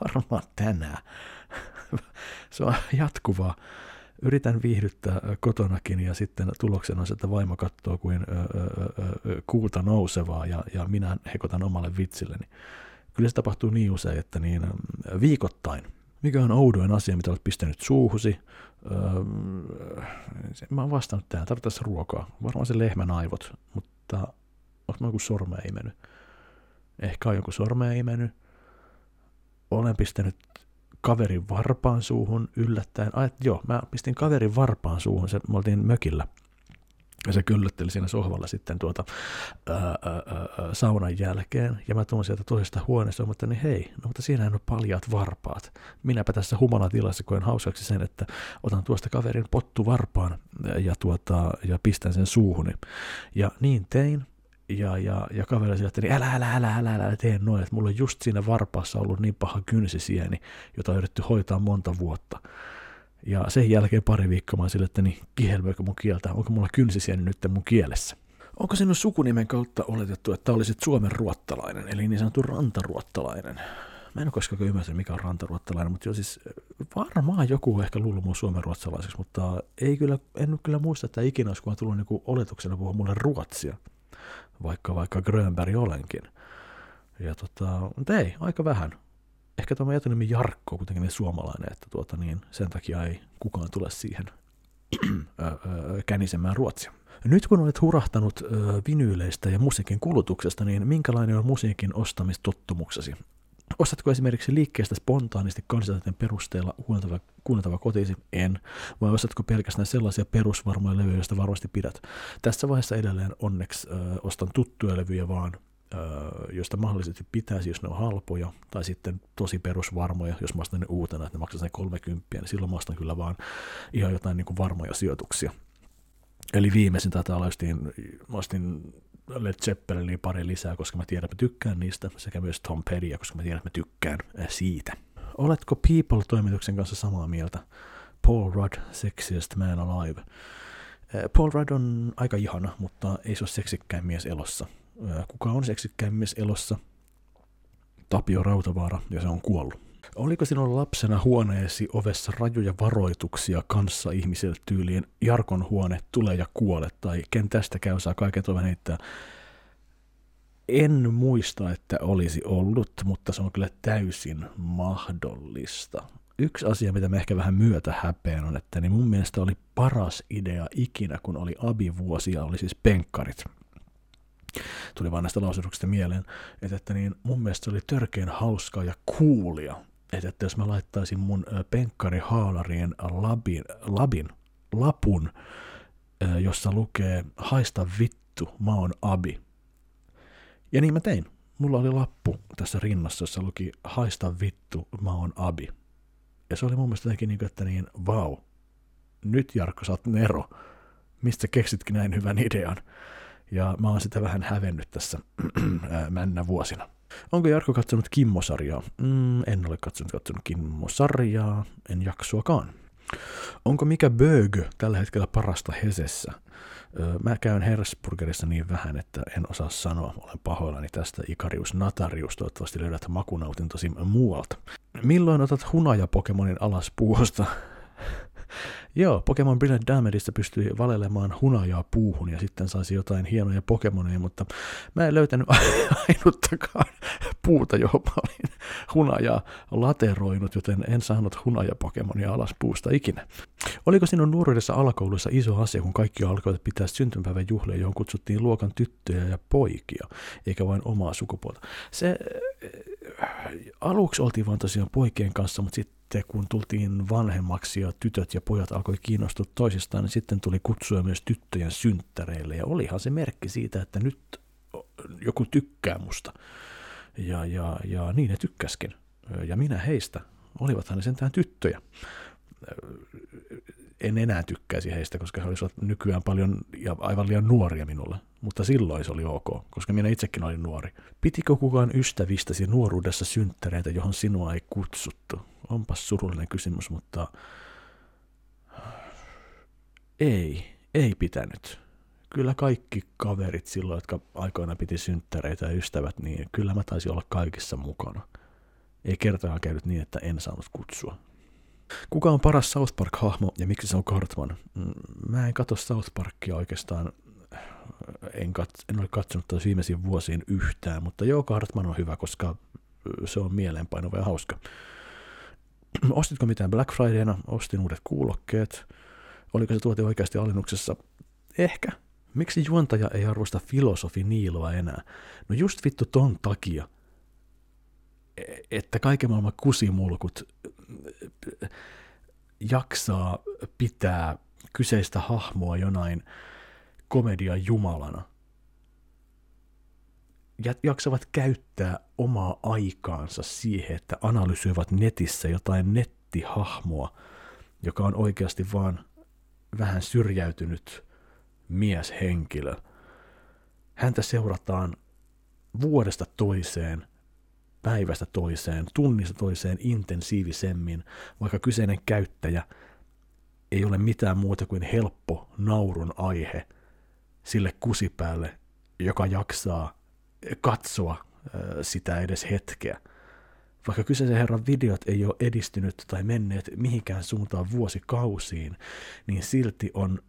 Varmaan tänään. Se on jatkuvaa. Yritän viihdyttää kotonakin ja sitten tuloksena on se, että vaimo katsoo kuin ö, ö, ö, kuuta nousevaa ja, ja minä hekotan omalle vitsilleni. Kyllä se tapahtuu niin usein, että niin, viikoittain. Mikä on oudoin asia, mitä olet pistänyt suuhusi? Öö, mä oon vastannut tähän, tarvitaan ruokaa. Varmaan se lehmän aivot, mutta onko mä joku sormea imennyt? Ehkä on joku sormea imennyt. Olen pistänyt kaverin varpaan suuhun yllättäen. Ai, joo, mä pistin kaverin varpaan suuhun, se, me oltiin mökillä. Ja se kyllötteli siinä sohvalla sitten tuota, ää, ää, ää, saunan jälkeen. Ja mä tuun sieltä toisesta huoneesta, mutta niin hei, no mutta siinä on paljaat varpaat. Minäpä tässä humalatilassa koen hauskaksi sen, että otan tuosta kaverin pottuvarpaan ja, tuota, ja pistän sen suuhuni. Ja niin tein. Ja, ja, ja kaveri sillä, että niin älä, älä, älä, älä, älä tee noin, että mulla on just siinä varpaassa ollut niin paha kynsisieni, jota on yritetty hoitaa monta vuotta. Ja sen jälkeen pari viikkoa mä oon sillä, että niin kihelmöikö mun kieltä, onko mulla kynsisieni nyt mun kielessä. Onko sinun sukunimen kautta oletettu, että olisit Suomen ruottalainen, eli niin sanottu rantaruottalainen? Mä en ole koskaan ymmärtänyt, mikä on rantaruottalainen, mutta jo siis varmaan joku ehkä luullut mua suomenruotsalaiseksi, mutta ei kyllä, en kyllä muista, että ikinä olisi, kun on tullut niin oletuksena puhua mulle ruotsia. Vaikka vaikka Grönberg olenkin. Ja tota, mutta ei, aika vähän. Ehkä tämä etunimi Jarkko on kuitenkin suomalainen, että tuota niin, sen takia ei kukaan tule siihen känisemään ruotsia. Nyt kun olet hurahtanut ö, vinyyleistä ja musiikin kulutuksesta, niin minkälainen on musiikin ostamistottumuksesi? Ostatko esimerkiksi liikkeestä spontaanisti kansalaisten perusteella kuunneltava, kuunneltava kotiisi? En. Vai ostatko pelkästään sellaisia perusvarmoja levyjä, joista varmasti pidät? Tässä vaiheessa edelleen onneksi ö, ostan tuttuja levyjä vaan, ö, joista mahdollisesti pitäisi, jos ne on halpoja, tai sitten tosi perusvarmoja, jos mä ostan ne uutena, että ne maksaa sen kolmekymmentä, niin silloin mä ostan kyllä vaan ihan jotain niin kuin varmoja sijoituksia. Eli viimeisin tätä ostin, ostin Led Zeppeliniin pari lisää, koska mä tiedän, että mä tykkään niistä, sekä myös Tom Pettyä, koska mä tiedän, että mä tykkään siitä. Oletko People-toimituksen kanssa samaa mieltä? Paul Rudd, Sexiest Man Alive. Paul Rudd on aika ihana, mutta ei se ole seksikkäin mies elossa. Kuka on seksikkäin mies elossa? Tapio Rautavaara, ja se on kuollut. Oliko sinulla lapsena huoneesi ovessa rajuja varoituksia kanssa ihmiselle tyyliin Jarkon huone, tule ja kuole, tai ken tästä käy, saa kaiken toivon heittää? En muista, että olisi ollut, mutta se on kyllä täysin mahdollista. Yksi asia, mitä mä ehkä vähän myötä häpeän on, että niin mun mielestä oli paras idea ikinä, kun oli abivuosi ja oli siis penkkarit. Tuli vaan näistä lausutuksista mieleen, että, että niin mun mielestä se oli törkeän hauskaa ja coolia. Että, että jos mä laittaisin mun penkkarihaalarin labin, labin, lapun, jossa lukee haista vittu, mä oon abi. Ja niin mä tein. Mulla oli lappu tässä rinnassa, jossa luki haista vittu, mä oon abi. Ja se oli mun mielestä jotenkin niin, että niin, vau, wow, nyt Jarkko, sä oot nero. Mistä keksitkin näin hyvän idean? Ja mä oon sitä vähän hävennyt tässä männä vuosina. Onko Jarkko katsonut Kimmo-sarjaa? Mm, en ole katsonut, katsonut Kimmo-sarjaa, en jaksoakaan. Onko mikä burger tällä hetkellä parasta Hesessä? Öö, mä käyn Hersburgerissa niin vähän, että en osaa sanoa. Olen pahoillani tästä Ikarius Natarius. Toivottavasti löydät makunautintosi muualta. Milloin otat hunajapokemonin alas puusta? Joo, Pokémon Brilliant Diamondista pystyi valelemaan hunajaa puuhun ja sitten saisi jotain hienoja Pokemoneja, mutta mä en löytänyt ainuttakaan puuta, johon mä olin hunajaa lateroinut, joten en saanut hunajapokemonia alas puusta ikinä. Oliko sinun nuoruudessa alakoulussa iso asia, kun kaikki alkoivat pitää syntymäpäivän juhlia, johon kutsuttiin luokan tyttöjä ja poikia, eikä vain omaa sukupuolta? Se aluksi oltiin vaan tosiaan poikien kanssa, mutta sitten kun tultiin vanhemmaksi ja tytöt ja pojat alkoi kiinnostua toisistaan, niin sitten tuli kutsua myös tyttöjen synttäreille. Ja olihan se merkki siitä, että nyt joku tykkää musta. Ja, ja, ja niin ne tykkäskin. Ja minä heistä. Olivathan ne sentään tyttöjä. En enää tykkäisi heistä, koska he olisivat nykyään paljon ja aivan liian nuoria minulle. Mutta silloin se oli ok, koska minä itsekin olin nuori. Pitikö kukaan ystävistäsi nuoruudessa synttäreitä, johon sinua ei kutsuttu? Onpas surullinen kysymys, mutta ei, ei pitänyt. Kyllä kaikki kaverit silloin, jotka aikoinaan piti synttäreitä ja ystävät, niin kyllä mä taisin olla kaikissa mukana. Ei kertaakaan käynyt niin, että en saanut kutsua. Kuka on paras South Park-hahmo ja miksi se on Cartman? Mä en katso South Parkia oikeastaan, en, kat- en ole katsonut taas viimeisiin vuosiin yhtään, mutta joo, Cartman on hyvä, koska se on mieleenpainuva ja hauska. Ostitko mitään Black Fridayna? Ostin uudet kuulokkeet. Oliko se tuote oikeasti alennuksessa? Ehkä. Miksi juontaja ei arvosta filosofi Niiloa enää? No just vittu ton takia, että kaiken maailman kusimulkut jaksaa pitää kyseistä hahmoa jonain komedian jumalana. Ja jaksavat käyttää omaa aikaansa siihen, että analysoivat netissä jotain nettihahmoa, joka on oikeasti vaan vähän syrjäytynyt mieshenkilö. Häntä seurataan vuodesta toiseen, päivästä toiseen, tunnista toiseen intensiivisemmin, vaikka kyseinen käyttäjä ei ole mitään muuta kuin helppo naurun aihe sille kusipäälle, joka jaksaa katsoa sitä edes hetkeä. Vaikka kyseisen herran videot ei ole edistynyt tai menneet mihinkään suuntaan vuosikausiin, niin silti on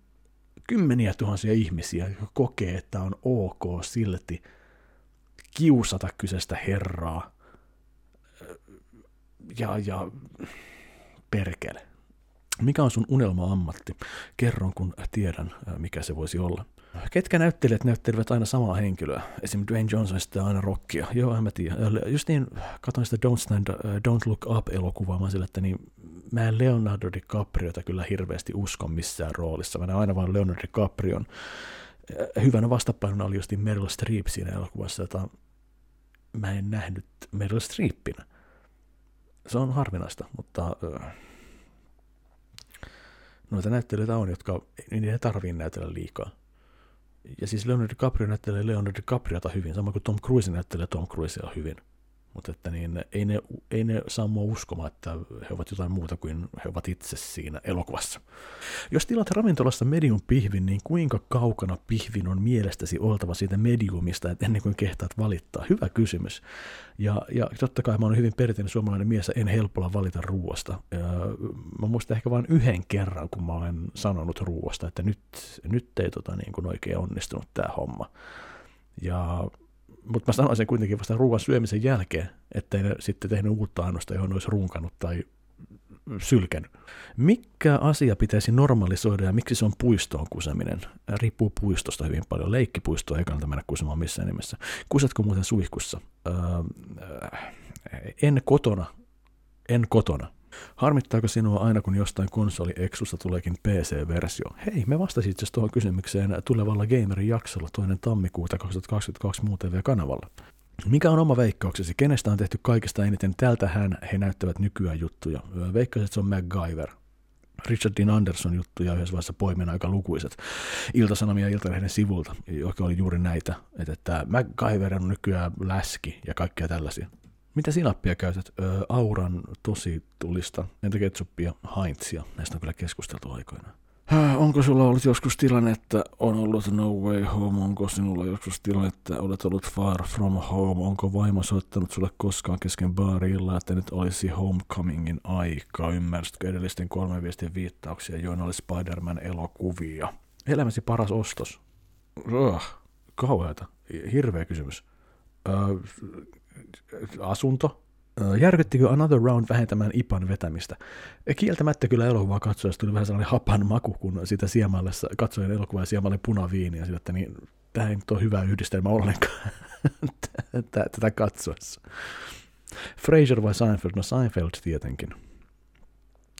kymmeniä tuhansia ihmisiä, jotka kokee, että on ok silti kiusata kyseistä herraa ja, ja perkele. Mikä on sun unelma-ammatti? Kerron, kun tiedän, mikä se voisi olla. Ketkä näyttelijät näyttelevät aina samaa henkilöä? Esimerkiksi Dwayne Johnsonista aina Rockia. Joo, en mä tiedä. Just niin, katsoin sitä Don't, Stand, Don't Look Up-elokuvaa. Mä sillä, että niin, mä en Leonardo DiCapriota kyllä hirveästi uskon missään roolissa. Mä näen aina vaan Leonardo DiCaprion. Hyvänä vastapainona oli just Meryl Streep siinä elokuvassa, jota mä en nähnyt Meryl Streepinä. Se on harvinaista, mutta... Noita näyttelyitä on, jotka ei tarvii näytellä liikaa. Ja siis Leonardo DiCaprio näyttelee Leonardo DiCapriota hyvin, sama kuin Tom Cruise näyttelee Tom Cruisea hyvin. Mutta että niin, ei, ne, ei ne saa mua uskomaan, että he ovat jotain muuta kuin he ovat itse siinä elokuvassa. Jos tilat ravintolassa Medium pihvin, niin kuinka kaukana pihvin on mielestäsi oltava siitä Mediumista, että ennen kuin kehtaat valittaa? Hyvä kysymys. Ja, ja totta kai mä oon hyvin perinteinen suomalainen mies, en helpolla valita ruoasta. Mä muistan ehkä vain yhden kerran, kun mä olen sanonut ruoasta, että nyt, nyt ei tota niin kuin oikein onnistunut tää homma. Ja... Mutta mä sanoin sen kuitenkin vasta ruoan syömisen jälkeen, ettei ne sitten tehnyt uutta annosta, johon olisi runkannut tai sylkänyt. Mikä asia pitäisi normalisoida ja miksi se on puistoon kuseminen? Riippuu puistosta hyvin paljon. Leikkipuistoa ei kannata mennä kusemaan missään nimessä. Kusetko muuten suihkussa? Öö, en kotona. En kotona. Harmittaako sinua aina, kun jostain konsoli-eksusta tuleekin P C-versio? Hei, me vastasin itse asiassa tuohon kysymykseen tulevalla Gamerin jaksolla toinen tammikuuta kaksituhattakaksikymmentäkaksi Moon T V-kanavalla. Mikä on oma veikkauksesi? Kenestä on tehty kaikista eniten? Tältähän he näyttävät nykyään juttuja. Veikkaisin, että se on MacGyver. Richard Dean Anderson juttuja yhdessä vaiheessa poimin aika lukuiset. Ilta-Sanomia ja Iltalehden sivulta, joka oli juuri näitä, että MacGyver on nykyään läski ja kaikkea tällaisia. Mitä sinappia käytät? Öö, auran tosi tulista, entä ketsuppia, Heinzia? Näistä on kyllä keskusteltu aikoinaan. Hää, onko sulla ollut joskus tilanne, että on ollut No Way Home? Onko sinulla joskus tilanne, että olet ollut Far From Home? Onko vaimo soittanut sulle koskaan kesken baarilla, että nyt olisi Homecomingin aika? Ymmärsitkö edellisten kolmen viestin viittauksia, joina oli Spider-Man elokuvia? Elämäsi paras ostos? Öh, kauheata. Hirveä kysymys. Öö, Asunto. Järkyttikö Another Round vähentämään ipan vetämistä? Kieltämättä kyllä elokuvaa katsoessa tuli vähän sellainen hapan maku, kun sitä siemällessä katsoin elokuvaa ja siemälle punaviiniä. Sillä, että niin, tämä ei nyt ole hyvä yhdistelmä ollenkaan tätä katsoessa. Frasier vai Seinfeld? No Seinfeld tietenkin.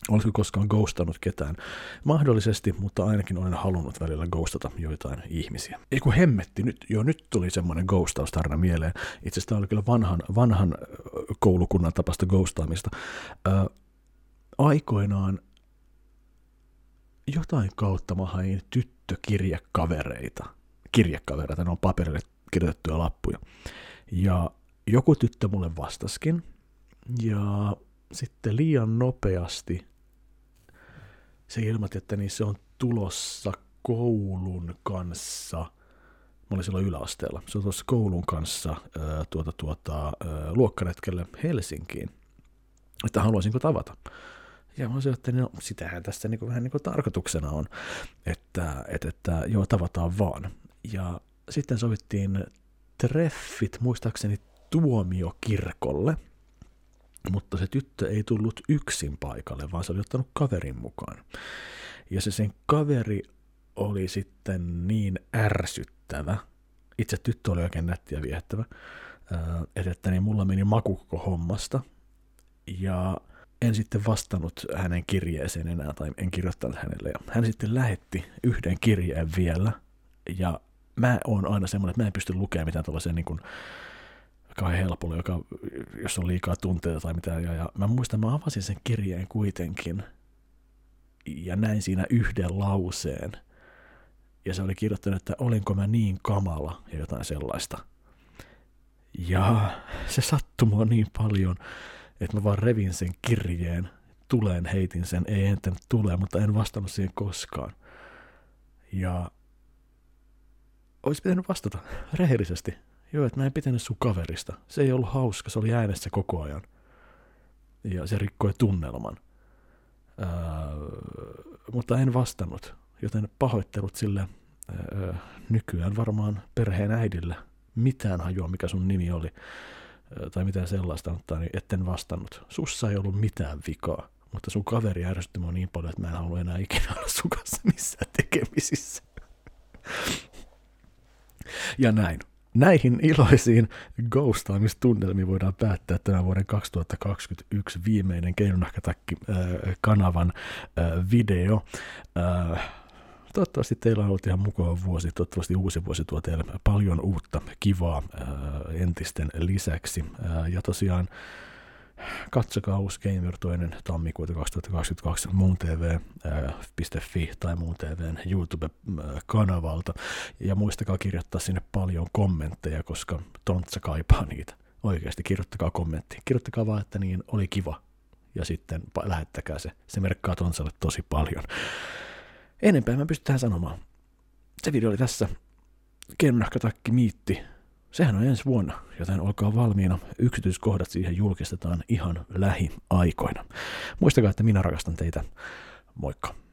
Olisiko koskaan ghostanut ketään? Mahdollisesti, mutta ainakin olen halunnut välillä ghostata joitain ihmisiä. Ei kun hemmetti, nyt, jo nyt tuli semmoinen ghostaustarina mieleen. Itse asiassa tämä oli kyllä vanhan, vanhan koulukunnan tapasta ghostaamista. Ää, aikoinaan jotain kautta mä hain tyttökirjekavereita. Kirjekavereita, ne on paperille kirjoitettuja lappuja. Ja joku tyttö mulle vastaskin. Ja... Sitten liian nopeasti se ilmoitti, että niin se on tulossa koulun kanssa. Mä olin silloin yläasteella. Se on tulossa koulun kanssa ää, tuota, tuota, ää, luokkaretkelle Helsinkiin, että haluaisinko tavata. Ja mä olisin, että no, sitähän tässä niinku, vähän niinku tarkoituksena on, että, että, että joo, tavataan vaan. Ja sitten sovittiin treffit muistaakseni Tuomiokirkolle. Mutta se tyttö ei tullut yksin paikalle, vaan se oli ottanut kaverin mukaan. Ja se sen kaveri oli sitten niin ärsyttävä, itse tyttö oli oikein nätti ja viehättävä, että niin mulla meni maku koko hommasta. Ja en sitten vastannut hänen kirjeeseen enää, tai en kirjoittanut hänelle. Ja hän sitten lähetti yhden kirjeen vielä, ja mä oon aina semmoinen, että mä en pysty lukemaan mitään tuollaisen niin kuin kauhean helpolla, joka, jos on liikaa tunteita tai mitään. Ja, ja mä muistan, mä avasin sen kirjeen kuitenkin ja näin siinä yhden lauseen. Ja se oli kirjoittanut, että olinko mä niin kamala ja jotain sellaista. Ja se sattui mua niin paljon, että mä vaan revin sen kirjeen, tuleen heitin sen, ei entä tulee, mutta en vastannut siihen koskaan. Ja olisi pitänyt vastata rehellisesti. Joo, että mä en pitänyt sun kaverista. Se ei ollut hauska, se oli äänessä koko ajan. Ja se rikkoi tunnelman. Öö, mutta en vastannut, joten pahoittelut sille öö, nykyään varmaan perheen äidille. Mitään hajua, mikä sun nimi oli, tai mitään sellaista, mutta etten vastannut. Sussa ei ollut mitään vikaa, mutta sun kaveri ärsytti mua niin paljon, että mä en halua enää ikinä olla sun kanssa missään tekemisissä. Ja näin. Näihin iloisiin ghostaamistunnelmiin voidaan päättää tämän vuoden kaksituhattakaksikymmentäyksi viimeinen Keinonahkatakki-kanavan video. Toivottavasti teillä on ollut ihan mukava vuosi, toivottavasti uusi vuosi tuo teille paljon uutta, kivaa entisten lisäksi. Ja tosiaan katsokaa uusi Gamer toinen tammikuuta kaksituhattakaksikymmentäkaksi moon t v piste f i tai Moon T V:n YouTube-kanavalta. Ja muistakaa kirjoittaa sinne paljon kommentteja, koska Tontsa kaipaa niitä. Oikeasti kirjoittakaa kommentti. Kirjoittakaa vaan, että niin oli kiva. Ja sitten lähettäkää se. Se merkkaa Tontsalle tosi paljon. Enempää mä pystyn tähän sanomaan. Se video oli tässä. Keinonahkatakki miitti. Sehän on ensi vuonna, joten olkaa valmiina. Yksityiskohdat siihen julkistetaan ihan lähiaikoina. Muistakaa, että minä rakastan teitä. Moikka.